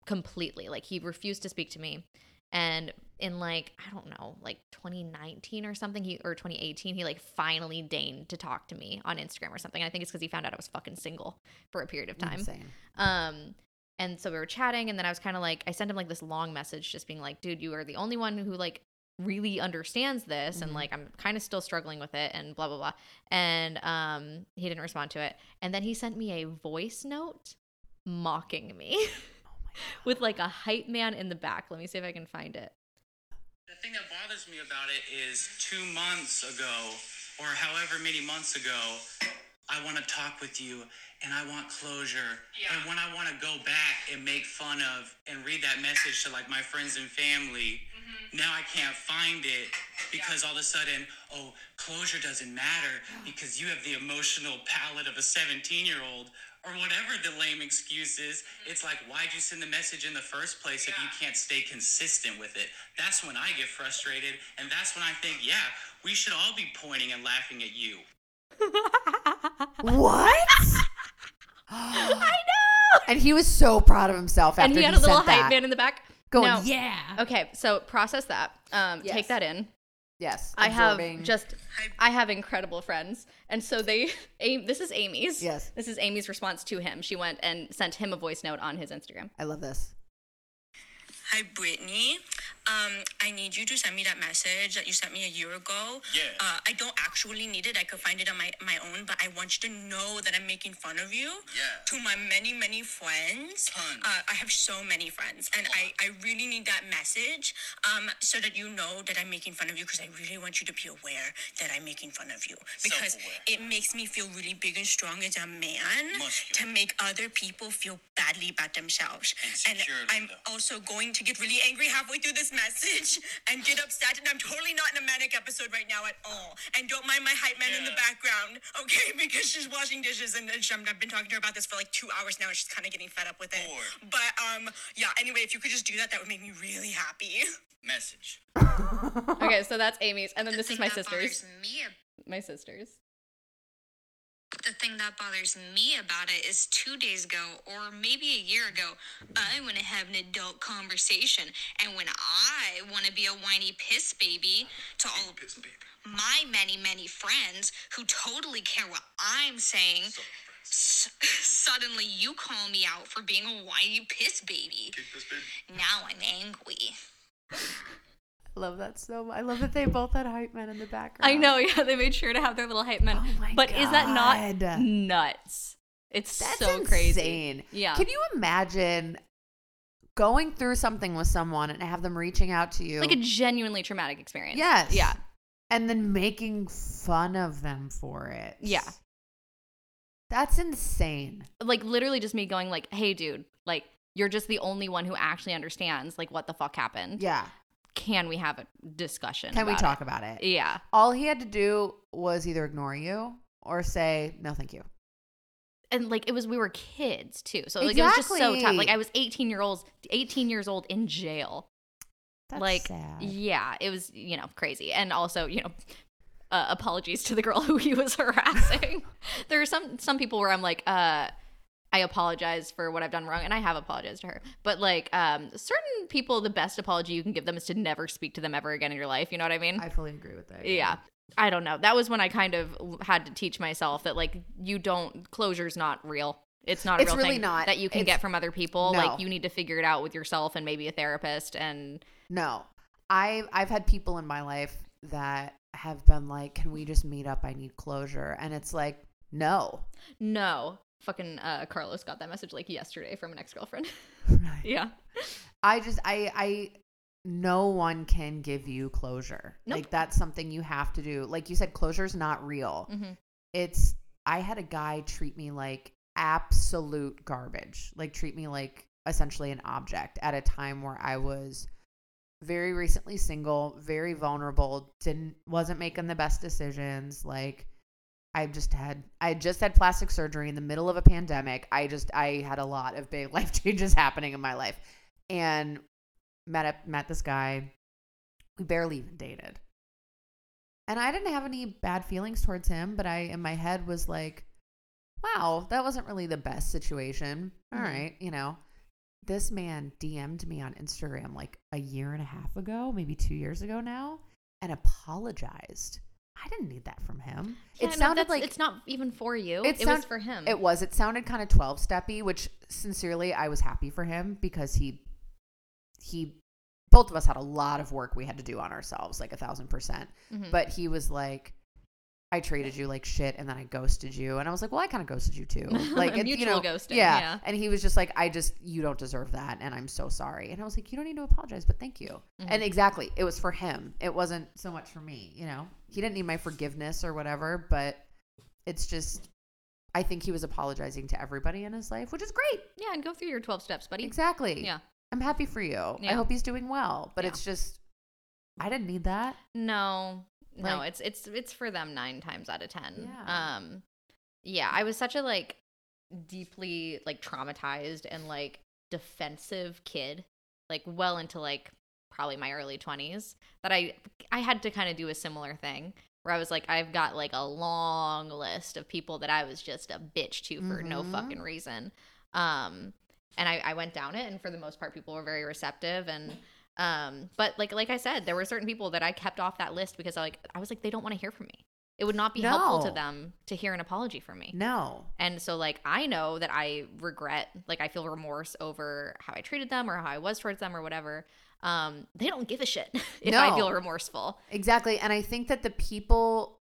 completely. Like he refused to speak to me, and in like I don't know, like twenty nineteen or something, he or twenty eighteen, he like finally deigned to talk to me on Instagram or something. And I think it's because he found out I was fucking single for a period of time. Insane. Um, and so we were chatting, and then I was kind of like, I sent him like this long message, just being like, dude, you are the only one who like really understands this, mm-hmm. and like I'm kind of still struggling with it, and blah blah blah. And um, he didn't respond to it, and then he sent me a voice note mocking me, oh my God, with like a hype man in the back. Let me see if I can find it. The thing that bothers me about it is two months ago, or however many months ago, I want to talk with you, and I want closure. Yeah. And when I want to go back and make fun of and read that message to like my friends and family, mm-hmm. now I can't find it because yeah. all of a sudden, oh, closure doesn't matter because you have the emotional palate of a seventeen-year-old or whatever the lame excuse is. Mm-hmm. It's like, why'd you send the message in the first place yeah. if you can't stay consistent with it? That's when I get frustrated, and that's when I think, yeah, we should all be pointing and laughing at you. What? I know. And he was so proud of himself after he And he had he a little hype man in the back. Going, no. yeah. Okay, so process that. Um, yes. Take that in. Yes. I absorbing. have just, I have incredible friends. And so they, this is Amy's. Yes. This is Amy's response to him. She went and sent him a voice note on his Instagram. I love this. Hi, Brittni. Um, I need you to send me that message that you sent me a year ago. Yeah. Uh, I don't actually need it. I could find it on my, my own, but I want you to know that I'm making fun of you. Yeah. To my many, many friends. Tons. Uh, I have so many friends, and I, I really need that message um, so that you know that I'm making fun of you, because I really want you to be aware that I'm making fun of you. Because it makes me feel really big and strong as a man. Muscular. To make other people feel badly about themselves. And, and I'm though. also going to to get really angry halfway through this message and get upset, and I'm totally not in a manic episode right now at all, and don't mind my hype man yeah. in the background, okay, because she's washing dishes, and I've been talking to her about this for like two hours now, and she's kind of getting fed up with it. Bored. But um yeah anyway, if you could just do that, that would make me really happy. Message. Okay, so that's Amy's, and then the this is my sister's me ab- my sister's The thing that bothers me about it is two days ago, or maybe a year ago, I want to have an adult conversation. And when I want to be a whiny piss baby to all my many, many friends who totally care what I'm saying, s- suddenly you call me out for being a whiny piss baby. Piss baby. Now I'm angry. Love that so much. I love that they both had hype men in the background. I know, yeah. They made sure to have their little hype men. Oh my but God. Is that not nuts? It's That's so crazy. Insane. Yeah. Can you imagine going through something with someone and have them reaching out to you? Like a genuinely traumatic experience. Yes. Yeah. And then making fun of them for it. Yeah. That's insane. Like literally just me going like, hey dude, like you're just the only one who actually understands like what the fuck happened. Yeah. Can we have a discussion? Can we talk about it? Yeah. All he had to do was either ignore you or say, no, thank you. And like, it was, we were kids too. So like, exactly. It was just so tough. Like I was eighteen years old in jail. That's like, sad. Yeah, it was, you know, crazy. And also, you know, uh, apologies to the girl who he was harassing. There are some, some people where I'm like, uh, I apologize for what I've done wrong, and I have apologized to her. But like um, certain people, the best apology you can give them is to never speak to them ever again in your life. You know what I mean? I fully agree with that. Yeah. yeah. I don't know. That was when I kind of had to teach myself that like you don't – closure's not real. It's not a it's real really thing not. that you can it's, get from other people. No. Like you need to figure it out with yourself and maybe a therapist. And No. I, I've had people in my life that have been like, can we just meet up? I need closure. And it's like, no. No. Fucking uh, Carlos got that message like yesterday from an ex-girlfriend. Right. Yeah. I just, I, I, no one can give you closure. Nope. Like that's something you have to do. Like you said, closure's not real. Mm-hmm. It's, I had a guy treat me like absolute garbage. Like treat me like essentially an object at a time where I was very recently single, very vulnerable, didn't, wasn't making the best decisions. Like, I just had I just had plastic surgery in the middle of a pandemic. I just I had a lot of big life changes happening in my life, and met up met this guy. We barely even dated, and I didn't have any bad feelings towards him. But I in my head was like, "Wow, that wasn't really the best situation." All mm-hmm. right, you know, this man D M'd me on Instagram like a year and a half ago, maybe two years ago now, and apologized. I didn't need that from him. Yeah, it sounded no, like... It's not even for you. It, it sound, was for him. It was. It sounded kind of twelve-steppy, which sincerely, I was happy for him because he... he, both of us had a lot of work we had to do on ourselves, like a thousand percent. Mm-hmm. But he was like, I treated you like shit and then I ghosted you. And I was like, well, I kind of ghosted you too. Like it, mutual you know, ghosting. Yeah. yeah. And he was just like, I just... You don't deserve that and I'm so sorry. And I was like, you don't need to apologize, but thank you. Mm-hmm. And exactly. It was for him. It wasn't so much for me, you know? He didn't need my forgiveness or whatever, but it's just, I think he was apologizing to everybody in his life, which is great. Yeah, and go through your twelve steps, buddy. Exactly. Yeah. I'm happy for you. Yeah. I hope he's doing well, but yeah. it's just, I didn't need that. No, like, no, it's, it's, it's for them nine times out of ten. Yeah. Um, yeah, I was such a like deeply like traumatized and like defensive kid, like well into like probably my early twenties, that I I had to kind of do a similar thing where I was like, I've got like a long list of people that I was just a bitch to for mm-hmm. no fucking reason. Um, and I, I went down it, and for the most part, people were very receptive. And Um, but like like I said, there were certain people that I kept off that list because I like I was like, they don't want to hear from me. It would not be no. helpful to them to hear an apology from me. No. And so like I know that I regret, like I feel remorse over how I treated them or how I was towards them or whatever. Um, they don't give a shit if no. I feel remorseful. Exactly. And I think that the people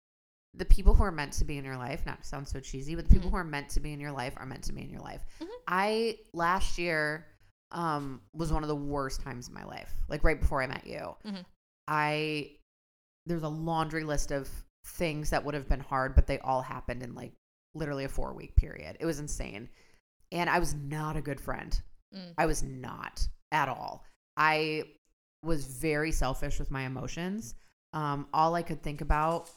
the people who are meant to be in your life, not to sound so cheesy, but the people mm-hmm. who are meant to be in your life are meant to be in your life. Mm-hmm. I last year um was one of the worst times in my life. Like right before I met you. Mm-hmm. I there's a laundry list of things that would have been hard, but they all happened in like literally a four week period. It was insane. And I was not a good friend. Mm. I was not at all. I was very selfish with my emotions. Um, all I could think about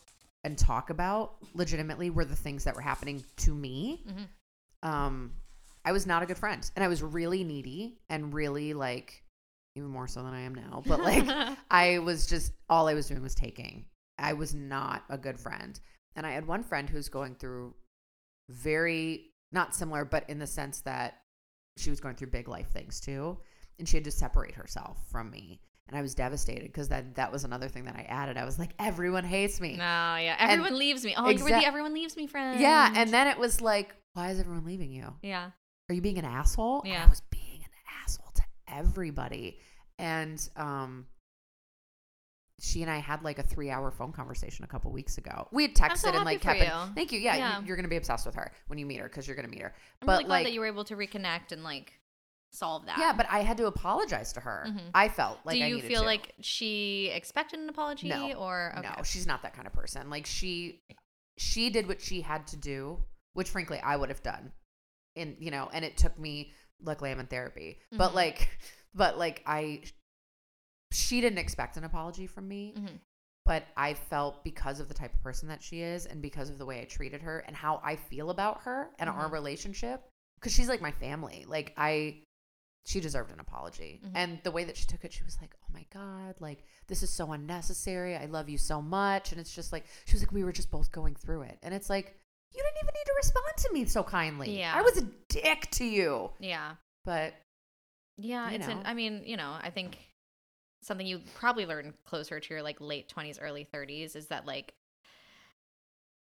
and talk about legitimately were the things that were happening to me. Mm-hmm. Um, I was not a good friend, and I was really needy and really like even more so than I am now, but like I was just, all I was doing was taking. I was not a good friend. And I had one friend who's going through very, not similar, but in the sense that she was going through big life things too. And she had to separate herself from me. And I was devastated because that, that was another thing that I added. I was like, everyone hates me. No, yeah. Everyone and leaves me. Oh, exa- you were the everyone leaves me friend. Yeah. And then it was like, why is everyone leaving you? Yeah. Are you being an asshole? Yeah. I was being an asshole to everybody. And, um, she and I had like a three hour phone conversation a couple weeks ago. We had texted I'm so happy and like kept it. Thank you. Yeah, yeah. You, you're going to be obsessed with her when you meet her because you're going to meet her. I'm but really glad like, that you were able to reconnect and like solve that. Yeah, but I had to apologize to her. Mm-hmm. I felt like I needed to. Do you feel to. like she expected an apology? No, or okay. no, she's not that kind of person. Like she, she did what she had to do, which frankly I would have done. And you know, and it took me. Luckily, I'm in therapy, mm-hmm. but like, but like I. She didn't expect an apology from me, mm-hmm. but I felt because of the type of person that she is and because of the way I treated her and how I feel about her and mm-hmm. our relationship, because she's like my family. Like I, she deserved an apology. Mm-hmm. And the way that she took it, she was like, oh my God, like this is so unnecessary. I love you so much. And it's just like, she was like, we were just both going through it. And it's like, you didn't even need to respond to me so kindly. Yeah. I was a dick to you. Yeah. But. Yeah. It's know. an, I mean, you know, I think. Something you probably learn closer to your like late twenties, early thirties is that like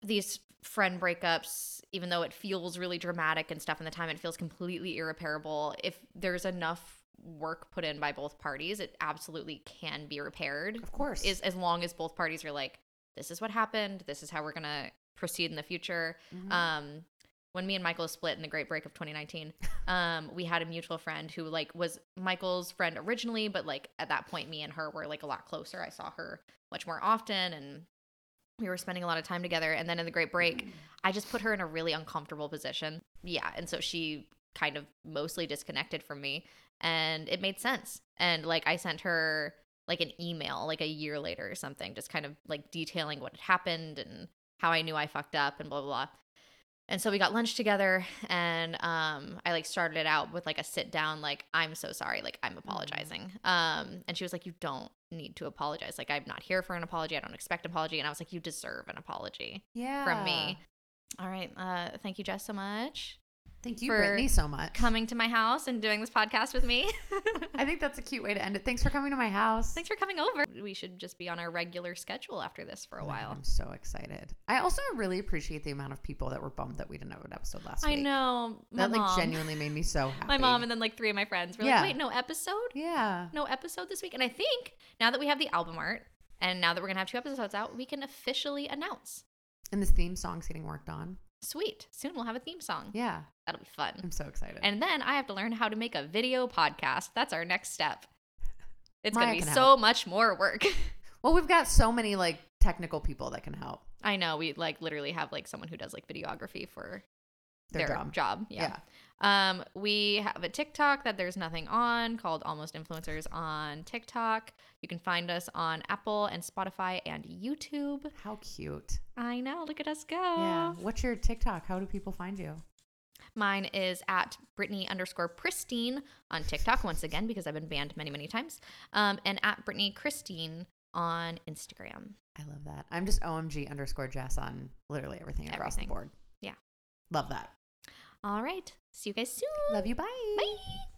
these friend breakups, even though it feels really dramatic and stuff in the time, it feels completely irreparable. If there's enough work put in by both parties, it absolutely can be repaired. Of course. Is as long as both parties are like, this is what happened. This is how we're going to proceed in the future. Mm-hmm. Um, when me and Michael split in the great break of twenty nineteen, um, we had a mutual friend who like was Michael's friend originally, but like at that point, me and her were like a lot closer. I saw her much more often and we were spending a lot of time together. And then in the great break, I just put her in a really uncomfortable position. Yeah. And so she kind of mostly disconnected from me and it made sense. And like I sent her like an email like a year later or something, just kind of like detailing what had happened and how I knew I fucked up and blah, blah, blah. And so we got lunch together and um, I like started it out with like a sit down, like, I'm so sorry, like I'm apologizing. Um, and she was like, you don't need to apologize. Like I'm not here for an apology. I don't expect an apology. And I was like, you deserve an apology yeah. from me. All right. Uh, thank you, Jess, so much. Thank you, Brittni, so much. Coming to my house and doing this podcast with me. I think that's a cute way to end it. Thanks for coming to my house. Thanks for coming over. We should just be on our regular schedule after this for a while. I'm so excited. I also really appreciate the amount of people that were bummed that we didn't have an episode last I week. I know. My that mom. like genuinely made me so happy. My mom and then like three of my friends were yeah. like, wait, no episode? Yeah. No episode this week. And I think now that we have the album art and now that we're going to have two episodes out, we can officially announce. And this theme song's getting worked on. Sweet. Soon we'll have a theme song. Yeah. That'll be fun. I'm so excited. And then I have to learn how to make a video podcast. That's our next step. It's going to be so much more work. Well, we've got so many like technical people that can help. I know. We like literally have like someone who does like videography for their, their job. Yeah. yeah. Um, we have a TikTok that there's nothing on called Almost Influencers on TikTok. You can find us on Apple and Spotify and YouTube. How cute. I know. Look at us go. Yeah. What's your TikTok? How do people find you? Mine is at Brittni underscore Pristine on TikTok once again because I've been banned many, many times. Um, and at Brittni Kristine on Instagram. I love that. I'm just O M G underscore Jess on literally everything across everything. the board. Yeah. Love that. All right. See you guys soon. Love you. Bye. Bye.